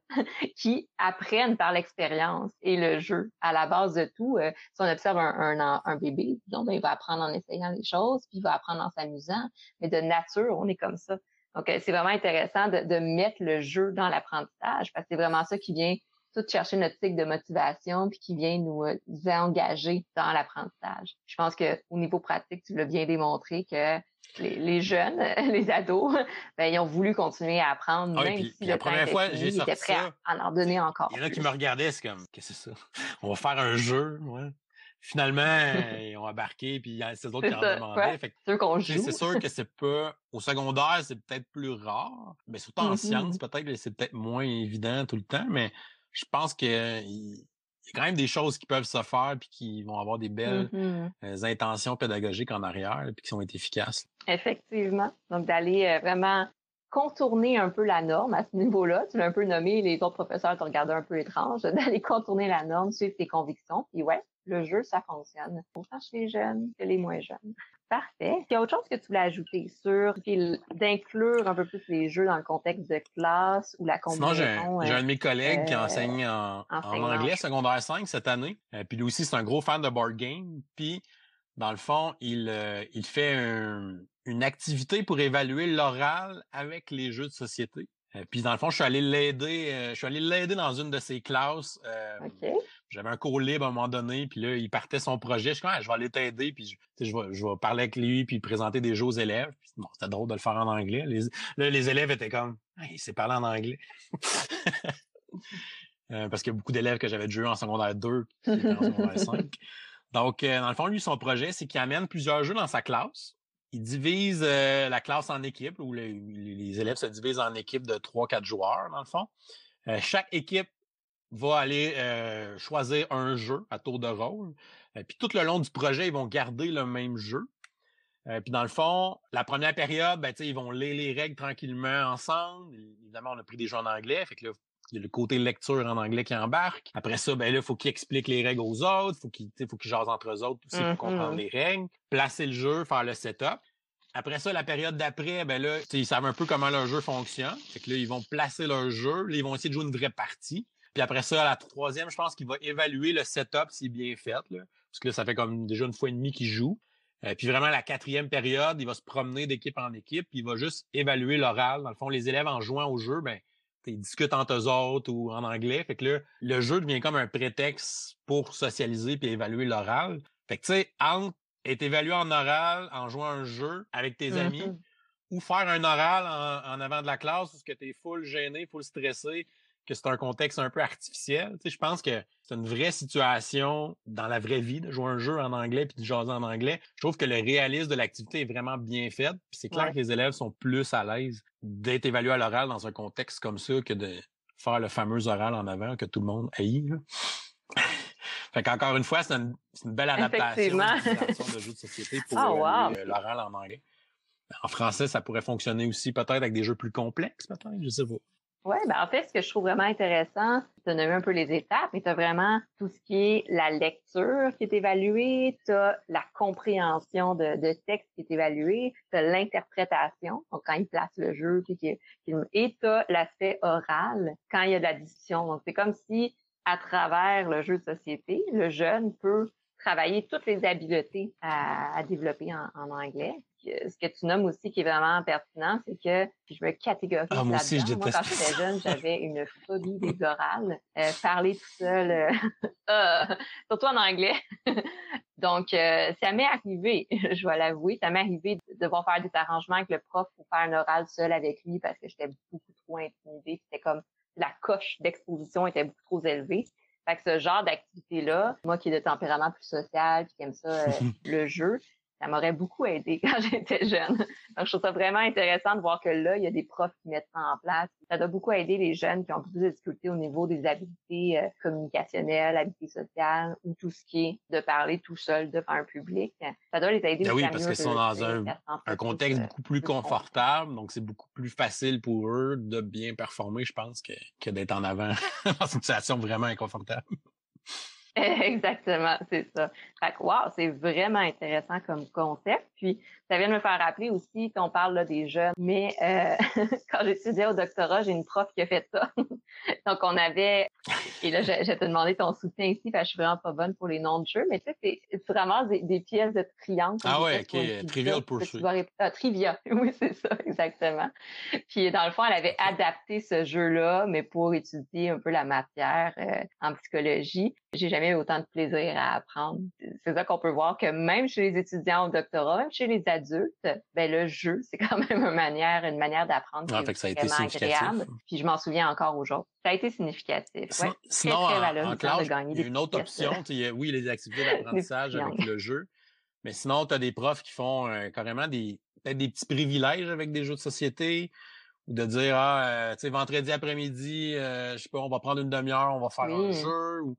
qui apprennent par l'expérience et le jeu. À la base de tout, euh, si on observe un, un, un bébé, disons, ben, il va apprendre en essayant les choses, puis il va apprendre en s'amusant. Mais de nature, on est comme ça. Donc, euh, c'est vraiment intéressant de, de mettre le jeu dans l'apprentissage parce que c'est vraiment ça qui vient tout chercher notre cycle de motivation puis qui vient nous, euh, nous engager dans l'apprentissage. Je pense que au niveau pratique, tu l'as bien démontré que Les, les jeunes, les ados, ben, ils ont voulu continuer à apprendre, ah oui, même puis, si puis le la première fois, fini, j'ai sorti ça, à en donner encore. Il y en a qui me regardaient, c'est comme, qu'est-ce que c'est ça? On va faire un jeu, ouais. Finalement, ils ont embarqué, puis c'est eux autres qui en demandaient. Fait que, c'est, qu'on joue. C'est sûr que c'est pas... Au secondaire, c'est peut-être plus rare, mais surtout en mm-hmm. sciences, peut-être, c'est peut-être moins évident tout le temps, mais je pense que... Il... Il y a quand même des choses qui peuvent se faire puis qui vont avoir des belles mm-hmm. euh, intentions pédagogiques en arrière puis qui sont efficaces. Effectivement. Donc, d'aller euh, vraiment contourner un peu la norme à ce niveau-là. Tu l'as un peu nommé, les autres professeurs te regardaient un peu étrange. D'aller contourner la norme, suivre tes convictions. Puis ouais, le jeu, ça fonctionne. Autant chez les jeunes que les moins jeunes. Parfait. Il y a autre chose que tu voulais ajouter sur puis d'inclure un peu plus les jeux dans le contexte de classe ou la combinaison. Sinon, j'ai, j'ai un de mes collègues euh, qui enseigne en, en anglais secondaire cinq cette année. Euh, puis lui aussi, c'est un gros fan de board game. Puis, dans le fond, il, euh, il fait un, une activité pour évaluer l'oral avec les jeux de société. Euh, puis, dans le fond, je suis allé l'aider euh, je suis allé l'aider dans une de ses classes. Euh, okay. J'avais un cours libre à un moment donné, puis là, il partait son projet. Je suis comme, ah, je vais aller t'aider, puis je, je, vais, je vais parler avec lui, puis présenter des jeux aux élèves. Puis, bon, c'était drôle de le faire en anglais. Les, là, les élèves étaient comme, ah, il s'est parlé en anglais. euh, parce qu'il y a beaucoup d'élèves que j'avais de jeux en secondaire deux, qui étaient en secondaire cinq. Donc, euh, dans le fond, lui, son projet, c'est qu'il amène plusieurs jeux dans sa classe. Il divise euh, la classe en équipes, où le, les élèves se divisent en équipes de trois quatre joueurs, dans le fond. Euh, chaque équipe va aller euh, choisir un jeu à tour de rôle. Euh, puis tout le long du projet, ils vont garder le même jeu. Euh, puis dans le fond, la première période, ben, ils vont lire les règles tranquillement ensemble. Évidemment, on a pris des jeux en anglais, fait que là, il y a le côté lecture en anglais qui embarque. Après ça, ben là, il faut qu'ils expliquent les règles aux autres. Faut qu'ils, faut qu'ils jasent entre eux autres aussi pour comprendre les règles. Placer le jeu, faire le setup. Après ça, la période d'après, ben là, ils savent un peu comment leur jeu fonctionne. Fait que là, ils vont placer leur jeu. Là, ils vont essayer de jouer une vraie partie. Puis après ça, à la troisième, je pense qu'il va évaluer le setup s'il est bien fait, là. Parce que là, ça fait comme déjà une fois et demie qu'ils jouent. Euh, puis vraiment, la quatrième période, il va se promener d'équipe en équipe. Puis il va juste évaluer l'oral. Dans le fond, les élèves, en jouant au jeu, ben ils discutent entre eux autres ou en anglais. Fait que là, le jeu devient comme un prétexte pour socialiser puis évaluer l'oral. Fait que tu sais, entre être évalué en oral, en jouant à un jeu avec tes mm-hmm. amis, ou faire un oral en, en avant de la classe où ce que t'es full gêné, full stressé, que c'est un contexte un peu artificiel. Tu sais, je pense que c'est une vraie situation dans la vraie vie de jouer un jeu en anglais puis de jaser en anglais. Je trouve que le réalisme de l'activité est vraiment bien fait. Puis c'est clair ouais. que les élèves sont plus à l'aise d'être évalués à l'oral dans un contexte comme ça que de faire le fameux oral en avant que tout le monde haït. Fait qu'encore une fois, c'est une, c'est une belle adaptation de jeux de société pour oh, wow. euh, l'oral en anglais. En français, ça pourrait fonctionner aussi peut-être avec des jeux plus complexes, peut-être, je sais pas. Oui, ben en fait, ce que je trouve vraiment intéressant, tu as nommé un peu les étapes, mais tu as vraiment tout ce qui est la lecture qui est évaluée, tu as la compréhension de, de texte qui est évaluée, tu as l'interprétation, donc quand ils placent le jeu, puis qu'il, qu'il, et tu as l'aspect oral quand il y a de la discussion. Donc, c'est comme si, à travers le jeu de société, le jeune peut travailler toutes les habiletés à, à développer en, en anglais. Ce que tu nommes aussi qui est vraiment pertinent, c'est que je me catégorise ah, moi aussi, là-dedans. Je moi, quand j'étais jeune, j'avais une phobie des orales. Euh, parler tout seul, euh, euh, surtout en anglais. Donc, euh, ça m'est arrivé, je vais l'avouer, ça m'est arrivé de devoir faire des arrangements avec le prof pour faire un oral seul avec lui parce que j'étais beaucoup trop intimidée. C'était comme la coche d'exposition était beaucoup trop élevée. Fait que ce genre d'activité-là, moi qui ai de tempérament plus social, puis qui aime ça, euh, le jeu, ça m'aurait beaucoup aidé quand j'étais jeune. Donc, je trouve ça vraiment intéressant de voir que là, il y a des profs qui mettent ça en place. Ça doit beaucoup aider les jeunes qui ont plus de difficultés au niveau des habiletés euh, communicationnelles, habiletés sociales, ou tout ce qui est de parler tout seul devant un public. Ça doit les aider. Ben oui, parce qu'ils sont dans un, un contexte euh, beaucoup plus confortable, donc c'est beaucoup plus facile pour eux de bien performer, je pense, que, que d'être en avant dans une situation vraiment inconfortable. Exactement, c'est ça. Fait que, wow, c'est vraiment intéressant comme concept. Puis, ça vient de me faire rappeler aussi qu'on parle là des jeunes, mais euh, quand j'étudiais au doctorat, j'ai une prof qui a fait ça. Donc, on avait... Et là, je, je te demandais ton soutien ici, parce que je suis vraiment pas bonne pour les noms de jeux, mais tu sais, c'est, c'est vraiment des, des pièces de triangle. Ah ouais, OK, uh, Trivial Pursuit. Ah, Trivia, oui, c'est ça, exactement. Puis, dans le fond, elle avait adapté ce jeu-là, mais pour étudier un peu la matière euh, en psychologie. J'ai jamais eu autant de plaisir à apprendre. C'est ça qu'on peut voir que même chez les étudiants au doctorat, même chez les adultes, ben le jeu, c'est quand même une manière, une manière d'apprendre qui ah, est ça a vraiment été agréable. Puis je m'en souviens encore aujourd'hui. Ça a été significatif. Sin- ouais, sinon, très, très en, en classe, il y a une autre option. Y a, oui, les activités d'apprentissage avec le jeu. Mais sinon, tu as des profs qui font euh, carrément des peut-être des petits privilèges avec des jeux de société. Ou de dire, ah, euh, tu sais, vendredi après-midi, euh, je sais pas, on va prendre une demi-heure, on va faire oui. un jeu. Ou...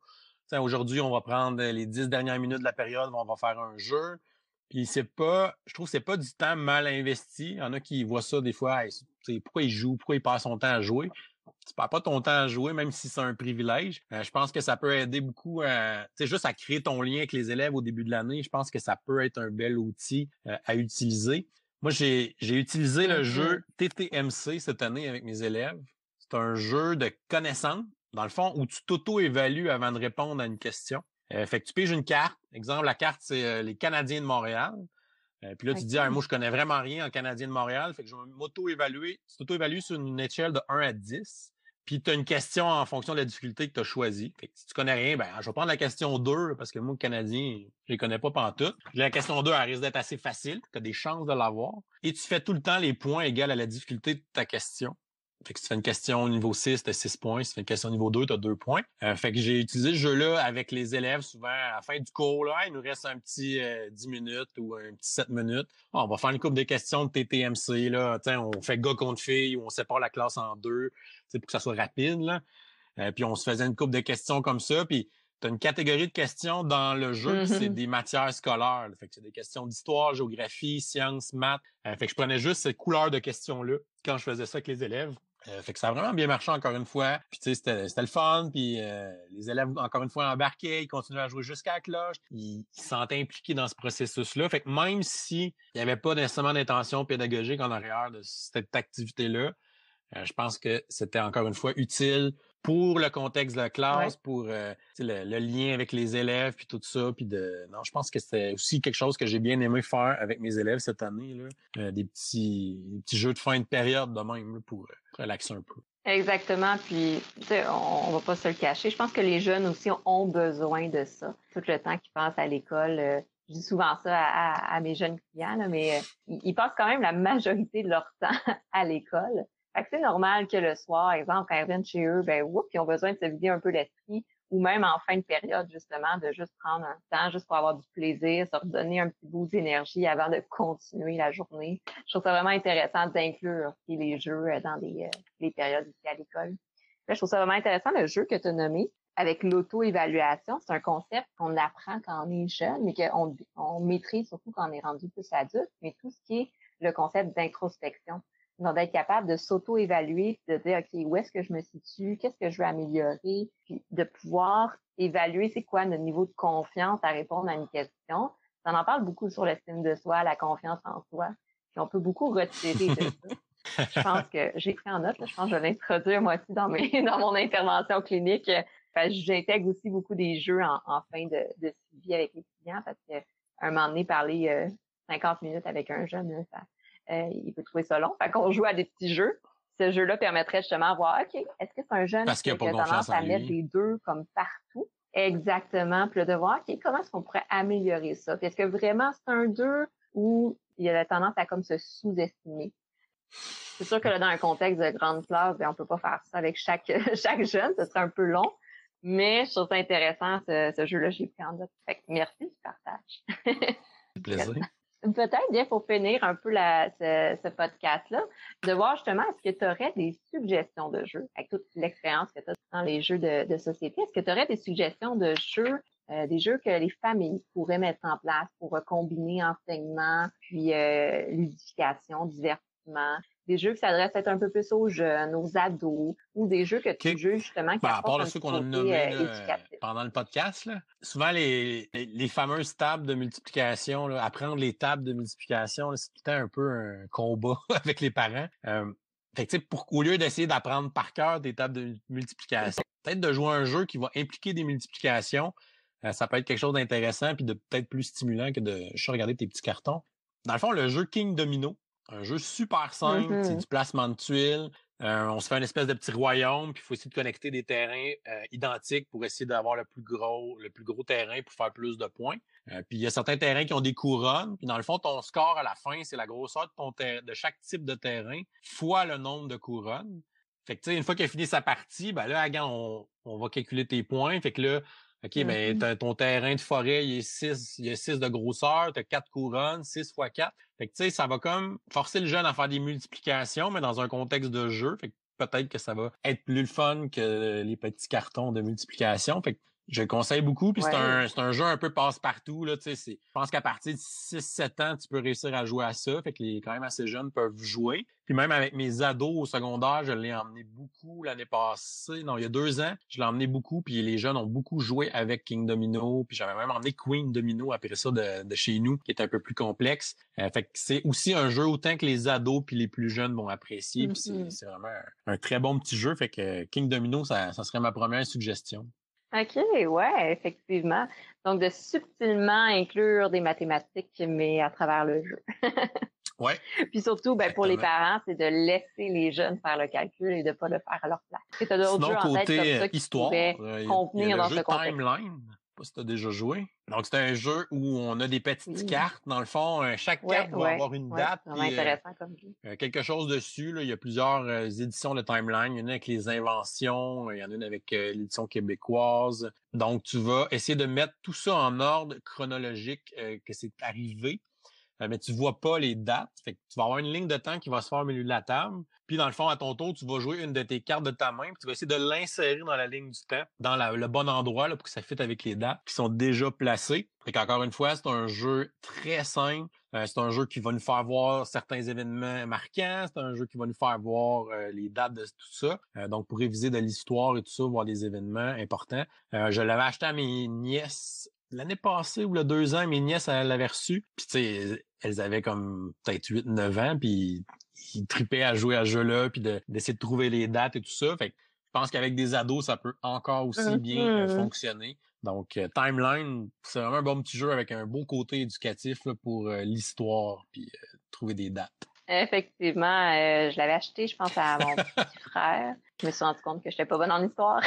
Aujourd'hui, on va prendre les dix dernières minutes de la période, on va faire un jeu. Puis c'est pas, je trouve que c'est pas du temps mal investi. Il y en a qui voient ça des fois, hey, pourquoi ils jouent, pourquoi ils passent son temps à jouer. Tu perds pas ton temps à jouer, même si c'est un privilège. Euh, je pense que ça peut aider beaucoup à, tu sais, juste à créer ton lien avec les élèves au début de l'année. Je pense que ça peut être un bel outil euh, à utiliser. Moi, j'ai, j'ai utilisé le jeu T T M C cette année avec mes élèves. C'est un jeu de connaissances. Dans le fond, où tu t'auto-évalues avant de répondre à une question. Euh, fait que tu piges une carte. Exemple, la carte, c'est euh, les Canadiens de Montréal. Euh, puis là, tu okay. dis, ah, moi, je connais vraiment rien en Canadiens de Montréal. Fait que je vais m'auto-évaluer. Tu t'auto-évalues sur une échelle de un à dix. Puis tu as une question en fonction de la difficulté que tu as choisie. Fait que si tu connais rien, ben je vais prendre la question deux, parce que moi, le Canadien, je les connais pas pantoute. La question deux, elle risque d'être assez facile. Tu as des chances de l'avoir. Et tu fais tout le temps les points égaux à la difficulté de ta question. Fait que si tu fais une question au niveau six, t'as six points. Si tu fais une question au niveau deux, t'as deux points. Euh, fait que j'ai utilisé ce jeu-là avec les élèves souvent à la fin du cours. Là, il nous reste un petit euh, dix minutes ou un petit sept minutes. On va faire une couple de questions de T T M C. Là. On fait gars contre filles ou on sépare la classe en deux pour que ça soit rapide. Là. Euh, puis on se faisait une couple de questions comme ça. Puis t'as une catégorie de questions dans le jeu, mm-hmm. c'est des matières scolaires. Là. Fait que c'est des questions d'histoire, géographie, sciences, maths. Euh, fait que je prenais juste ces couleurs de questions-là quand je faisais ça avec les élèves. Euh, fait que ça a vraiment bien marché encore une fois. Puis tu sais, c'était, c'était le fun. Puis euh, les élèves, encore une fois, embarquaient, ils continuaient à jouer jusqu'à la cloche. Ils, ils se sentaient impliqués dans ce processus-là. Fait que même s'il n'y avait pas nécessairement d'intention pédagogique en arrière de cette activité-là, euh, je pense que c'était encore une fois utile pour le contexte de la classe, ouais. pour euh, le, le lien avec les élèves, puis tout ça. Puis de non, je pense que c'était aussi quelque chose que j'ai bien aimé faire avec mes élèves cette année. Là. Euh, des, petits, des petits jeux de fin de période de même là, pour euh, relaxer un peu. Exactement. Puis, tu sais, on, on va pas se le cacher. Je pense que les jeunes aussi ont besoin de ça. Tout le temps qu'ils passent à l'école, euh, je dis souvent ça à, à, à mes jeunes clients, là, mais euh, ils passent quand même la majorité de leur temps à l'école. Fait que c'est normal que le soir, par exemple, quand ils viennent chez eux, ben oups, ils ont besoin de se vider un peu l'esprit, ou même en fin de période, justement, de juste prendre un temps, juste pour avoir du plaisir, se redonner un petit bout d'énergie avant de continuer la journée. Je trouve ça vraiment intéressant d'inclure les jeux dans les, les périodes ici à l'école. Là, je trouve ça vraiment intéressant, le jeu que tu as nommé, avec l'auto-évaluation. C'est un concept qu'on apprend quand on est jeune, mais qu'on on maîtrise surtout quand on est rendu plus adulte, mais tout ce qui est le concept d'introspection. Donc, d'être capable de s'auto-évaluer, de dire, OK, où est-ce que je me situe, qu'est-ce que je veux améliorer, puis de pouvoir évaluer c'est quoi notre niveau de confiance à répondre à une question. On en parle beaucoup sur l'estime de soi, la confiance en soi, puis on peut beaucoup retirer de ça. Je pense que j'ai pris en note, là, je pense que je vais l'introduire moi aussi dans, mes, dans mon intervention clinique. Enfin, j'intègre aussi beaucoup des jeux en, en fin de, de suivi avec les clients parce qu'à un moment donné, parler euh, cinquante minutes avec un jeune, ça... Euh, il peut trouver ça long. Fait qu'on joue à des petits jeux. Ce jeu-là permettrait justement de voir, OK, est-ce que c'est un jeune qui a tendance à mettre les deux comme partout? Exactement. Puis là, de voir, OK, comment est-ce qu'on pourrait améliorer ça? Puis est-ce que vraiment c'est un deux ou il a la tendance à comme se sous-estimer? C'est sûr que là, dans un contexte de grande classe, bien, on peut pas faire ça avec chaque, chaque jeune. Ce serait un peu long. Mais je trouve ça intéressant, ce, ce jeu-là, j'ai pris en note. Fait que merci du partage. C'est plaisir. Peut-être, bien, pour finir un peu la, ce, ce podcast-là, de voir justement, est-ce que tu aurais des suggestions de jeux, avec toute l'expérience que tu as dans les jeux de, de société, est-ce que tu aurais des suggestions de jeux, euh, des jeux que les familles pourraient mettre en place pour euh, combiner enseignement, puis euh, ludification, divertissement, des jeux qui s'adressent peut-être un peu plus aux jeunes, aux ados, ou des jeux que tu okay. joues justement qui ben, apportent un côté éducatif. Pendant le podcast, là, souvent les, les, les fameuses tables de multiplication, là, apprendre les tables de multiplication, là, c'est tout le temps un peu un combat avec les parents. Euh, fait que tu sais, au lieu d'essayer d'apprendre par cœur des tables de multiplication, peut-être de jouer à un jeu qui va impliquer des multiplications, euh, ça peut être quelque chose d'intéressant puis de peut-être plus stimulant que de juste regarder tes petits cartons. Dans le fond, le jeu King Domino, un jeu super simple, mm-hmm. c'est du placement de tuiles. Euh, on se fait une espèce de petit royaume, puis il faut essayer de connecter des terrains euh, identiques pour essayer d'avoir le plus gros, le plus gros terrain pour faire plus de points. Euh, puis il y a certains terrains qui ont des couronnes. Puis dans le fond, ton score à la fin, c'est la grosseur de ton ter- de chaque type de terrain fois le nombre de couronnes. Fait que tu sais, une fois qu'elle finit sa partie, ben là, on, on va calculer tes points. Fait que là, OK, mm-hmm. ben ton terrain de forêt, il est six, il y a six de grosseur, t'as quatre couronnes, six fois quatre. Fait que tu sais, ça va comme forcer le jeune à faire des multiplications, mais dans un contexte de jeu. Fait que peut-être que ça va être plus le fun que les petits cartons de multiplication. Fait que je le conseille beaucoup. Puis ouais. c'est un c'est un jeu un peu passe-partout. Là, tu sais, c'est, je pense qu'à partir de six sept ans, tu peux réussir à jouer à ça. Fait que les quand même assez jeunes peuvent jouer. Puis même avec mes ados au secondaire, je l'ai emmené beaucoup l'année passée. Non, il y a deux ans, je l'ai emmené beaucoup. Puis les jeunes ont beaucoup joué avec King Domino. Puis j'avais même emmené Queen Domino après ça de, de chez nous, qui est un peu plus complexe. Euh, fait que c'est aussi un jeu autant que les ados puis les plus jeunes vont apprécier. Puis mm-hmm. c'est, c'est vraiment un, un très bon petit jeu. Fait que King Domino, ça, ça serait ma première suggestion. OK, ouais, effectivement. Donc, de subtilement inclure des mathématiques, mais à travers le jeu. Ouais. Puis surtout, ben, pour les parents, c'est de laisser les jeunes faire le calcul et de pas le faire à leur place. Tu as d'autres Sinon, jeux en tête comme ça qui pourraient euh, contenir dans ce contexte. Timeline. pas si tu as déjà joué. Donc, c'est un jeu où on a des petites mmh. cartes. Dans le fond, euh, chaque ouais, carte va ouais, avoir une ouais, date. Vraiment et, intéressant euh, comme jeu. Euh, quelque chose dessus. Là, il y a plusieurs euh, éditions de Timeline. Il y en a avec les inventions. Il y en a une avec euh, l'édition québécoise. Donc, tu vas essayer de mettre tout ça en ordre chronologique euh, que c'est arrivé. Euh, mais tu vois pas les dates. Fait que tu vas avoir une ligne de temps qui va se faire au milieu de la table. Puis, dans le fond, à ton tour, tu vas jouer une de tes cartes de ta main. Puis tu vas essayer de l'insérer dans la ligne du temps, dans la, le bon endroit là, pour que ça fitte avec les dates qui sont déjà placées. Fait qu'encore une fois, c'est un jeu très simple. Euh, c'est un jeu qui va nous faire voir certains événements marquants. C'est un jeu qui va nous faire voir euh, les dates de tout ça. Euh, donc, pour réviser de l'histoire et tout ça, voir des événements importants. Euh, je l'avais acheté à mes nièces l'année passée ou le deux ans, mes nièces l'avaient reçu. Puis tu sais, elles avaient comme peut-être huit neuf ans, puis ils tripaient à jouer à ce jeu-là, puis de, d'essayer de trouver les dates et tout ça. Fait que je pense qu'avec des ados, ça peut encore aussi bien euh, fonctionner. Donc, euh, Timeline, c'est vraiment un bon petit jeu avec un beau côté éducatif là, pour euh, l'histoire, puis euh, trouver des dates. Effectivement, euh, je l'avais acheté, je pense, à mon petit frère. Je me suis rendu compte que je n'étais pas bonne en histoire,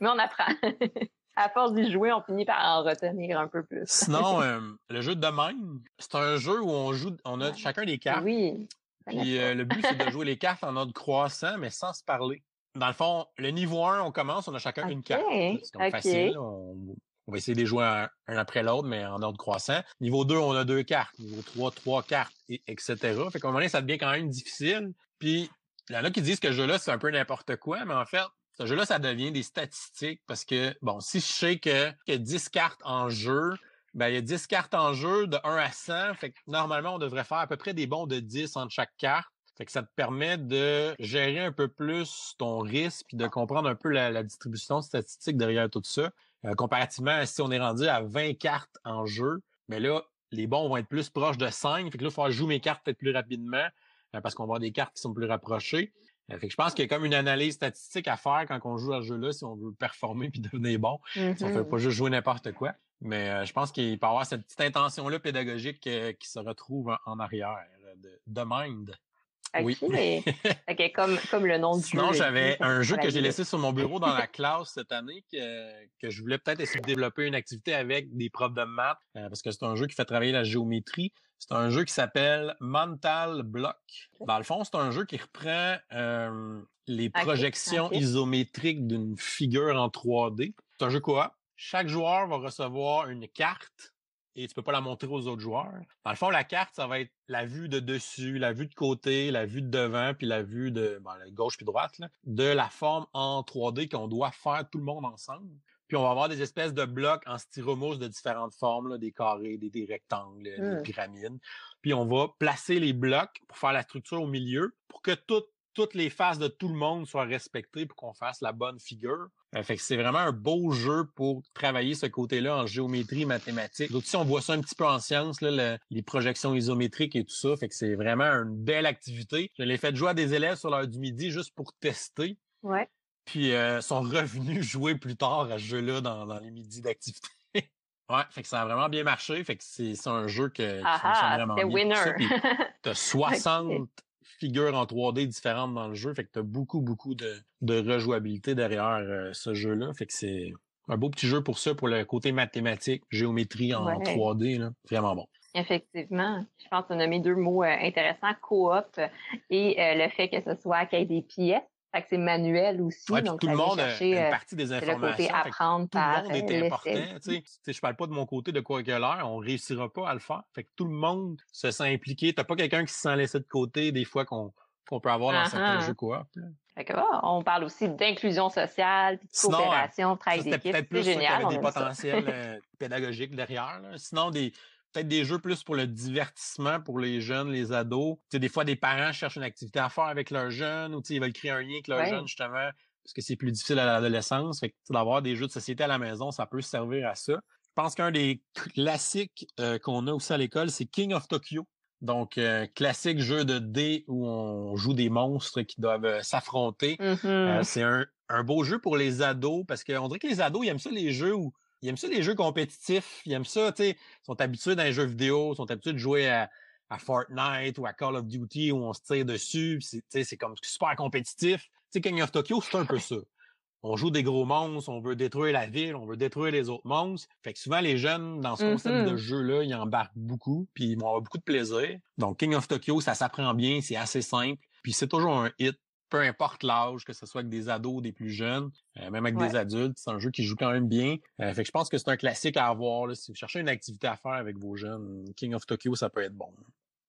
mais on apprend. À force d'y jouer, on finit par en retenir un peu plus. Sinon, euh, le jeu de même, c'est un jeu où on joue, on a ouais. chacun des cartes. Oui. Puis euh, le but, c'est de jouer les cartes en ordre croissant, mais sans se parler. Dans le fond, le niveau un, on commence, on a chacun okay. une carte. C'est comme okay. facile. On, on va essayer de les jouer un, un après l'autre, mais en ordre croissant. Niveau deux, on a deux cartes. Niveau trois, trois cartes, et, etc. Fait qu'à un moment donné, ça devient quand même difficile. Puis, il y en a qui disent que ce jeu-là, c'est un peu n'importe quoi, mais en fait, ce jeu-là, ça devient des statistiques parce que, bon, si je sais que, qu'il y a dix cartes en jeu, ben il y a dix cartes en jeu de un à cent. Fait que normalement, on devrait faire à peu près des bons de dix entre chaque carte. Fait que ça te permet de gérer un peu plus ton risque puis de comprendre un peu la, la distribution statistique derrière tout ça. Euh, comparativement à si on est rendu à vingt cartes en jeu, mais là, les bons vont être plus proches de cinq. Fait que là, il faut jouer mes cartes peut-être plus rapidement euh, parce qu'on va avoir des cartes qui sont plus rapprochées. Fait que je pense qu'il y a comme une analyse statistique à faire quand on joue à ce jeu-là, si on veut performer puis devenir bon. Mm-hmm. Si on ne peut pas juste jouer n'importe quoi. Mais euh, je pense qu'il peut y avoir cette petite intention-là pédagogique euh, qui se retrouve en, en arrière de demande. Okay. Oui. Mais... okay, comme, comme le nom du Sinon, jeu. Sinon, j'avais un jeu que j'ai laissé sur mon bureau dans la classe cette année que, que je voulais peut-être essayer de développer une activité avec des profs de maths euh, parce que c'est un jeu qui fait travailler la géométrie. C'est un jeu qui s'appelle Mental Block. Dans le fond, c'est un jeu qui reprend euh, les projections okay. Okay. isométriques d'une figure en trois D. C'est un jeu coop. Chaque joueur va recevoir une carte et tu peux pas la montrer aux autres joueurs. Dans le fond, la carte, ça va être la vue de dessus, la vue de côté, la vue de devant, puis la vue de bon, la gauche puis droite, là, de la forme en trois D qu'on doit faire tout le monde ensemble. Puis on va avoir des espèces de blocs en styromousse de différentes formes, là, des carrés, des, des rectangles, mmh. des pyramides. Puis on va placer les blocs pour faire la structure au milieu pour que toutes toutes les faces de tout le monde soient respectées pour qu'on fasse la bonne figure. Euh, fait que c'est vraiment un beau jeu pour travailler ce côté-là en géométrie mathématique. Donc si on voit ça un petit peu en sciences, là, le, les projections isométriques et tout ça, fait que c'est vraiment une belle activité. Je l'ai fait jouer à des élèves sur l'heure du midi juste pour tester. Ouais. Puis euh, sont revenus jouer plus tard à ce jeu-là dans, dans les midis d'activité. Ouais, fait que ça a vraiment bien marché. Fait que c'est, c'est un jeu que, qui fonctionne vraiment bien. Winner. Ça, t'as soixante okay. figures en trois D différentes dans le jeu. Fait que t'as beaucoup, beaucoup de, de rejouabilité derrière euh, ce jeu-là. Fait que c'est un beau petit jeu pour ça, pour le côté mathématique, géométrie en ouais. trois D, là. Vraiment bon. Effectivement. Je pense qu'on a mis deux mots euh, intéressants, coop et euh, le fait que ce soit qu'il y ait des pièces. Fait que c'est manuel aussi. Ouais, donc tout le monde chercher, a une partie des informations. Apprendre tout le monde est important. T'sais, t'sais, je parle pas de mon côté de quoi que l'heure, on réussira pas à le faire. Fait que tout le monde se sent impliqué. T'as pas quelqu'un qui se sent laissé de côté des fois qu'on, qu'on peut avoir dans uh-huh. certains jeux coop. Fait que, oh, on parle aussi d'inclusion sociale, puis de Sinon, coopération, de travail d'équipe. C'était peut-être plus c'est génial, ça qu'il y avait des potentiels euh, pédagogiques derrière. Là. Sinon, des... peut-être des jeux plus pour le divertissement pour les jeunes, les ados. Tu sais, des fois, des parents cherchent une activité à faire avec leurs jeunes ou tu sais, ils veulent créer un lien avec leurs ouais. jeunes, justement, parce que c'est plus difficile à l'adolescence. Fait que d'avoir des jeux de société à la maison, ça peut servir à ça. Je pense qu'un des classiques euh, qu'on a aussi à l'école, c'est King of Tokyo. Donc, euh, classique jeu de dés où on joue des monstres qui doivent euh, s'affronter. Mm-hmm. Euh, c'est un, un beau jeu pour les ados parce qu'on dirait que les ados, ils aiment ça les jeux où ils aiment ça les jeux compétitifs, ils aiment ça, tu sais, ils sont habitués dans les jeux vidéo, ils sont habitués de jouer à, à Fortnite ou à Call of Duty où on se tire dessus, tu sais, c'est comme super compétitif. Tu sais, King of Tokyo, c'est un peu ça. on joue des gros monstres, on veut détruire la ville, on veut détruire les autres monstres. Fait que souvent, les jeunes, dans ce concept mm-hmm. de jeu-là, ils embarquent beaucoup, puis ils vont avoir beaucoup de plaisir. Donc, King of Tokyo, ça s'apprend bien, c'est assez simple, puis c'est toujours un hit, peu importe l'âge, que ce soit avec des ados, des plus jeunes, euh, même avec ouais. des adultes. C'est un jeu qui joue quand même bien. Euh, fait que je pense que c'est un classique à avoir, là. Si vous cherchez une activité à faire avec vos jeunes, King of Tokyo, ça peut être bon.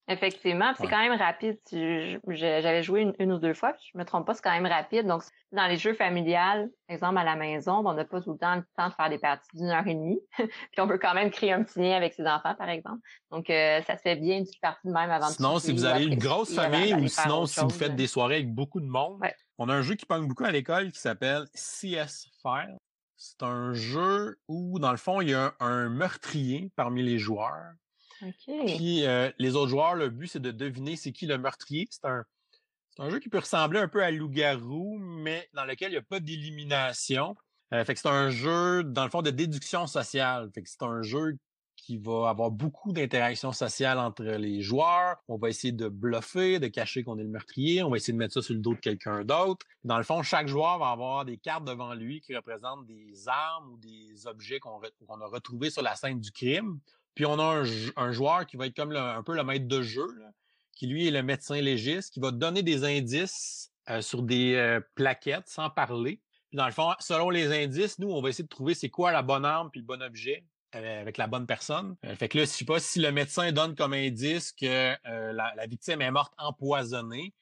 Effectivement, puis c'est quand même rapide. Tu, je, j'avais joué une, une ou deux fois, puis je me trompe pas, c'est quand même rapide. Donc, dans les jeux familiales, exemple à la maison, on n'a pas tout le temps le temps de faire des parties d'une heure et demie, puis on veut quand même créer un petit lien avec ses enfants, par exemple. Donc, euh, ça se fait bien une petite partie de même avant de se Sinon, si vous avez une grosse famille ou sinon, si vous faites des soirées avec beaucoup de monde, ouais. on a un jeu qui pogne beaucoup à l'école qui s'appelle C S File. C'est un jeu où, dans le fond, il y a un, un meurtrier parmi les joueurs. Okay. Puis euh, les autres joueurs, le but, c'est de deviner c'est qui le meurtrier. C'est un, c'est un jeu qui peut ressembler un peu à Loup-Garou, mais dans lequel il n'y a pas d'élimination. Euh, fait que c'est un jeu, dans le fond, de déduction sociale. Fait que c'est un jeu qui va avoir beaucoup d'interactions sociales entre les joueurs. On va essayer de bluffer, de cacher qu'on est le meurtrier. On va essayer de mettre ça sur le dos de quelqu'un d'autre. Dans le fond, chaque joueur va avoir des cartes devant lui qui représentent des armes ou des objets qu'on, re- qu'on a retrouvés sur la scène du crime. Puis on a un, un joueur qui va être comme le, un peu le maître de jeu, là, qui lui est le médecin légiste, qui va donner des indices euh, sur des euh, plaquettes sans parler. Puis dans le fond, selon les indices, nous, on va essayer de trouver c'est quoi la bonne arme puis le bon objet euh, avec la bonne personne. Euh, fait que là, je sais pas si le médecin donne comme indice que euh, la, la victime est morte empoisonnée.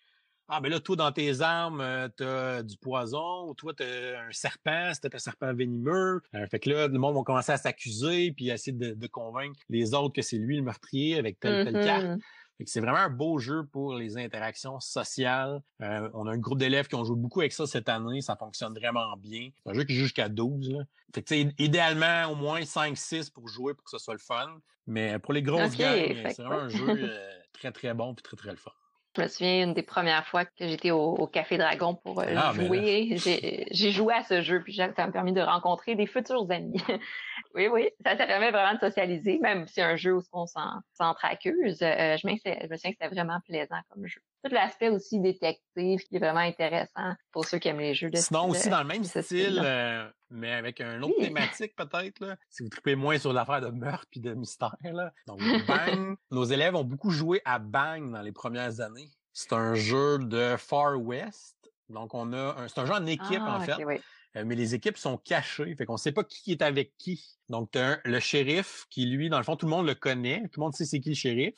Ah, ben là, toi, dans tes armes, euh, t'as du poison, ou toi, t'as un serpent, c'était un serpent venimeux. Euh, fait que là, le monde va commencer à s'accuser, puis à essayer de, de convaincre les autres que c'est lui le meurtrier avec telle mm-hmm. telle carte. Fait que c'est vraiment un beau jeu pour les interactions sociales. Euh, on a un groupe d'élèves qui ont joué beaucoup avec ça cette année, ça fonctionne vraiment bien. C'est un jeu qui joue jusqu'à douze, là. Fait que, tu sais, idéalement, au moins cinq six pour jouer pour que ce soit le fun. Mais pour les grosses okay, gangs, c'est vraiment un jeu euh, très, très bon puis très, très le fun. Je me souviens, une des premières fois que j'étais au, au Café Dragon pour euh, ah, jouer, ben j'ai, j'ai joué à ce jeu, puis ça m'a permis de rencontrer des futurs amis. oui, oui, ça permet vraiment de socialiser, même si c'est un jeu où on s'en, s'entracuse. Euh, je, je me souviens que c'était vraiment plaisant comme jeu. Tout l'aspect aussi détective qui est vraiment intéressant pour ceux qui aiment les jeux de Sinon, style, aussi dans le même style, style euh, mais avec un autre oui. thématique peut-être, là, si vous tripez moins sur l'affaire de meurtre puis de mystère. Là. Donc, Bang, nos élèves ont beaucoup joué à Bang dans les premières années. C'est un jeu de Far West. Donc, on a un, c'est un jeu en équipe, ah, en okay, fait. Oui. Euh, mais les équipes sont cachées, fait qu'on sait pas qui est avec qui. Donc, t'as un, le shérif qui, lui, dans le fond, tout le monde le connaît. Tout le monde sait c'est qui le shérif.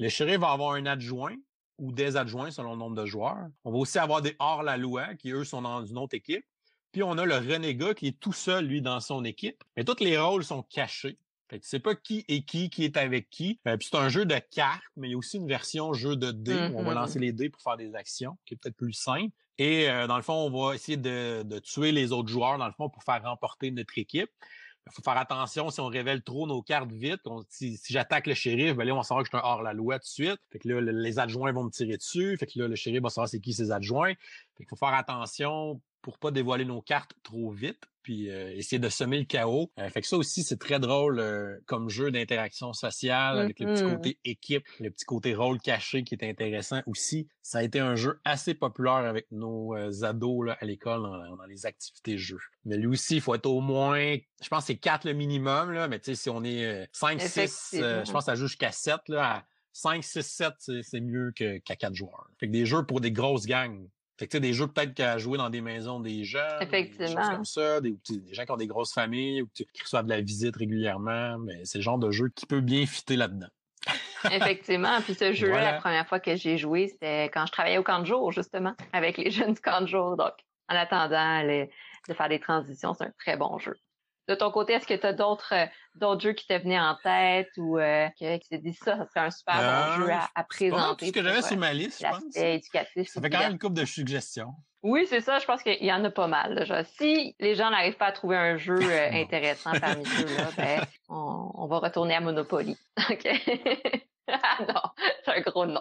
Le shérif va avoir un adjoint ou des adjoints selon le nombre de joueurs. On va aussi avoir des hors-la-loi qui, eux, sont dans une autre équipe. Puis on a le renégat qui est tout seul, lui, dans son équipe. Mais tous les rôles sont cachés. Fait que tu sais pas qui est qui, qui est avec qui. Euh, puis c'est un jeu de cartes, mais il y a aussi une version jeu de dés mm-hmm. où on va lancer les dés pour faire des actions, qui est peut-être plus simple. Et euh, dans le fond, on va essayer de, de tuer les autres joueurs, dans le fond, pour faire remporter notre équipe. Il faut faire attention si on révèle trop nos cartes vite. On, si, si j'attaque le shérif, ben là, on va savoir que je suis un hors-la-loi tout de suite. Fait que là, le, les adjoints vont me tirer dessus. Fait que là, le shérif va savoir c'est qui ses adjoints. Fait qu'il faut faire attention pour pas dévoiler nos cartes trop vite, puis euh, essayer de semer le chaos. Euh, fait que ça aussi, c'est très drôle euh, comme jeu d'interaction sociale, mm-hmm. avec le petit côté équipe, le petit côté rôle caché qui est intéressant aussi. Ça a été un jeu assez populaire avec nos euh, ados là, à l'école dans, dans les activités jeux. Mais lui aussi, il faut être au moins, je pense que c'est quatre le minimum, là, mais tu sais, si on est euh, cinq six, euh, je pense que ça joue jusqu'à sept, là, à cinq six sept, c'est, c'est mieux que, qu'à quatre joueurs. Fait que des jeux pour des grosses gangs. Fait que tu sais, des jeux peut-être qu'à jouer dans des maisons des jeunes, effectivement. Des choses comme ça, des, des gens qui ont des grosses familles ou qui reçoivent de la visite régulièrement, mais c'est le genre de jeu qui peut bien fitter là-dedans. Effectivement, puis ce jeu-là, voilà. La première fois que j'ai joué, c'était quand je travaillais au camp de jour, justement, avec les jeunes du camp de jour. Donc, en attendant les, de faire des transitions, c'est un très bon jeu. De ton côté, est-ce que tu as d'autres, d'autres jeux qui te venaient en tête ou euh, que, qui t'es dit ça, ça serait un super euh, bon jeu à, à présenter? C'est ce que j'avais sur ma liste, je pense. Éducatif, ça fait quand même une couple de suggestions. Oui, c'est ça. Je pense qu'il y en a pas mal. Là. Si les gens n'arrivent pas à trouver un jeu intéressant parmi ceux-là, ben, on, on va retourner à Monopoly. OK? Ah non, c'est un gros nom.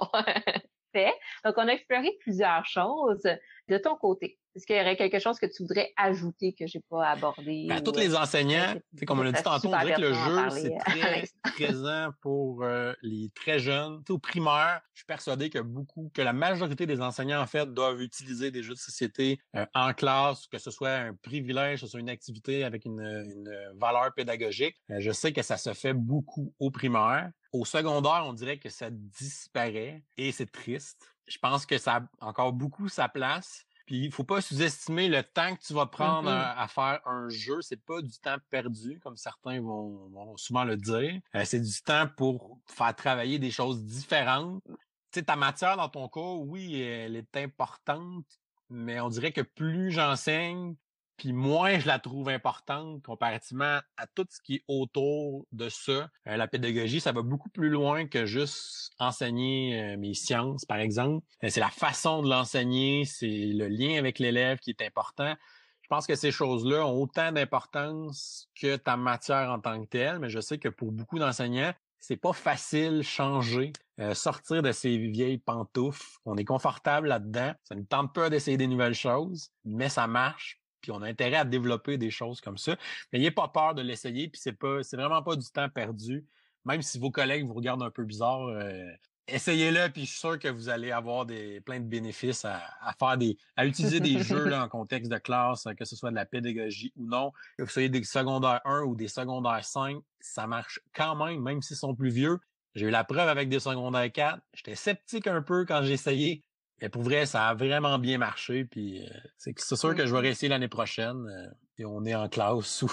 Fait. Donc, on a exploré plusieurs choses de ton côté. Est-ce qu'il y aurait quelque chose que tu voudrais ajouter que j'ai pas abordé? Ben, à tous les enseignants, c'est comme on l'a dit tantôt, on dirait que le jeu, c'est très présent pour euh, les très jeunes. T'sais, au primaire, je suis persuadé que beaucoup, que la majorité des enseignants, en fait, doivent utiliser des jeux de société euh, en classe, que ce soit un privilège, que ce soit une activité avec une, une valeur pédagogique. Euh, je sais que ça se fait beaucoup au primaire. Au secondaire, on dirait que ça disparaît et c'est triste. Je pense que ça a encore beaucoup sa place. Puis il faut pas sous-estimer le temps que tu vas prendre mm-hmm. à, à faire un jeu. C'est pas du temps perdu, comme certains vont, vont souvent le dire. Euh, c'est du temps pour faire travailler des choses différentes. Tu sais, ta matière dans ton cours, oui, elle est importante, mais on dirait que plus j'enseigne, puis moins je la trouve importante comparativement à tout ce qui est autour de ça. Euh, la pédagogie, ça va beaucoup plus loin que juste enseigner euh, mes sciences, par exemple. Euh, c'est la façon de l'enseigner, c'est le lien avec l'élève qui est important. Je pense que ces choses-là ont autant d'importance que ta matière en tant que telle, mais je sais que pour beaucoup d'enseignants, c'est pas facile changer, euh, sortir de ces vieilles pantoufles. On est confortable là-dedans, ça nous tente pas d'essayer des nouvelles choses, mais ça marche. Puis on a intérêt à développer des choses comme ça. Mais n'ayez pas peur de l'essayer, puis c'est pas, c'est vraiment pas du temps perdu. Même si vos collègues vous regardent un peu bizarre, euh, essayez-le, puis je suis sûr que vous allez avoir des plein de bénéfices à, à faire des, à utiliser des jeux là, en contexte de classe, que ce soit de la pédagogie ou non. Que vous soyez des secondaires un ou des secondaires cinq, ça marche quand même, même s'ils sont plus vieux. J'ai eu la preuve avec des secondaires quatre. J'étais sceptique un peu quand j'ai essayé. Mais pour vrai, ça a vraiment bien marché, puis euh, c'est, c'est sûr que je vais réessayer l'année prochaine, euh, et on est en classe ou,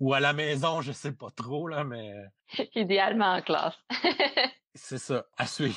ou à la maison, je sais pas trop, là, mais... Idéalement en classe. C'est ça, à suivre.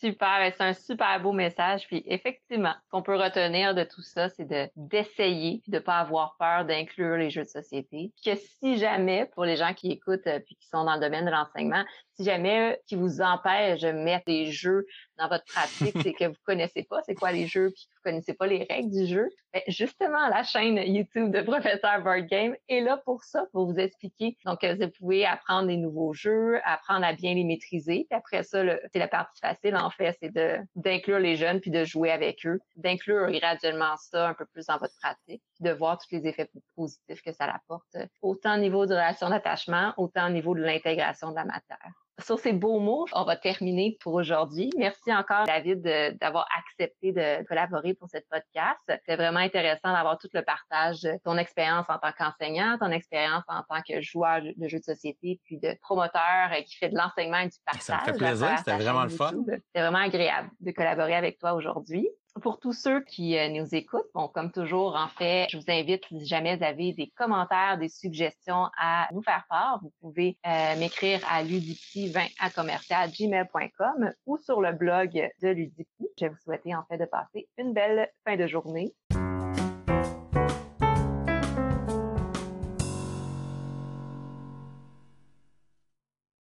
Super, c'est un super beau message, puis effectivement, ce qu'on peut retenir de tout ça, c'est de d'essayer, puis de pas avoir peur d'inclure les jeux de société, que si jamais, pour les gens qui écoutent, puis qui sont dans le domaine de l'enseignement, si jamais euh, qui vous empêche de mettre des jeux dans votre pratique, c'est que vous connaissez pas c'est quoi les jeux, puis que vous connaissez pas les règles du jeu, ben justement, la chaîne YouTube de Professeur Board Game est là pour ça, pour vous expliquer. Donc, vous pouvez apprendre des nouveaux jeux, apprendre à bien les maîtriser. Puis après ça, le, c'est la partie facile, en fait, c'est de d'inclure les jeunes, puis de jouer avec eux, d'inclure graduellement ça un peu plus dans votre pratique, puis de voir tous les effets positifs que ça apporte, autant au niveau de relation d'attachement, autant au niveau de l'intégration de la matière. Sur ces beaux mots, on va terminer pour aujourd'hui. Merci encore, David, de, d'avoir accepté de collaborer pour ce podcast. C'était vraiment intéressant d'avoir tout le partage de ton expérience en tant qu'enseignant, ton expérience en tant que joueur de jeux de société, puis de promoteur qui fait de l'enseignement et du partage. Ça me fait plaisir, c'était vraiment le fun. C'était vraiment agréable de collaborer avec toi aujourd'hui. Pour tous ceux qui nous écoutent, bon, comme toujours, en fait, je vous invite, si jamais vous avez des commentaires, des suggestions à nous faire part, vous pouvez euh, m'écrire à ludipsy vingt à commercial gmail point com ou sur le blog de Ludipsy. Je vais vous souhaiter, en fait, de passer une belle fin de journée.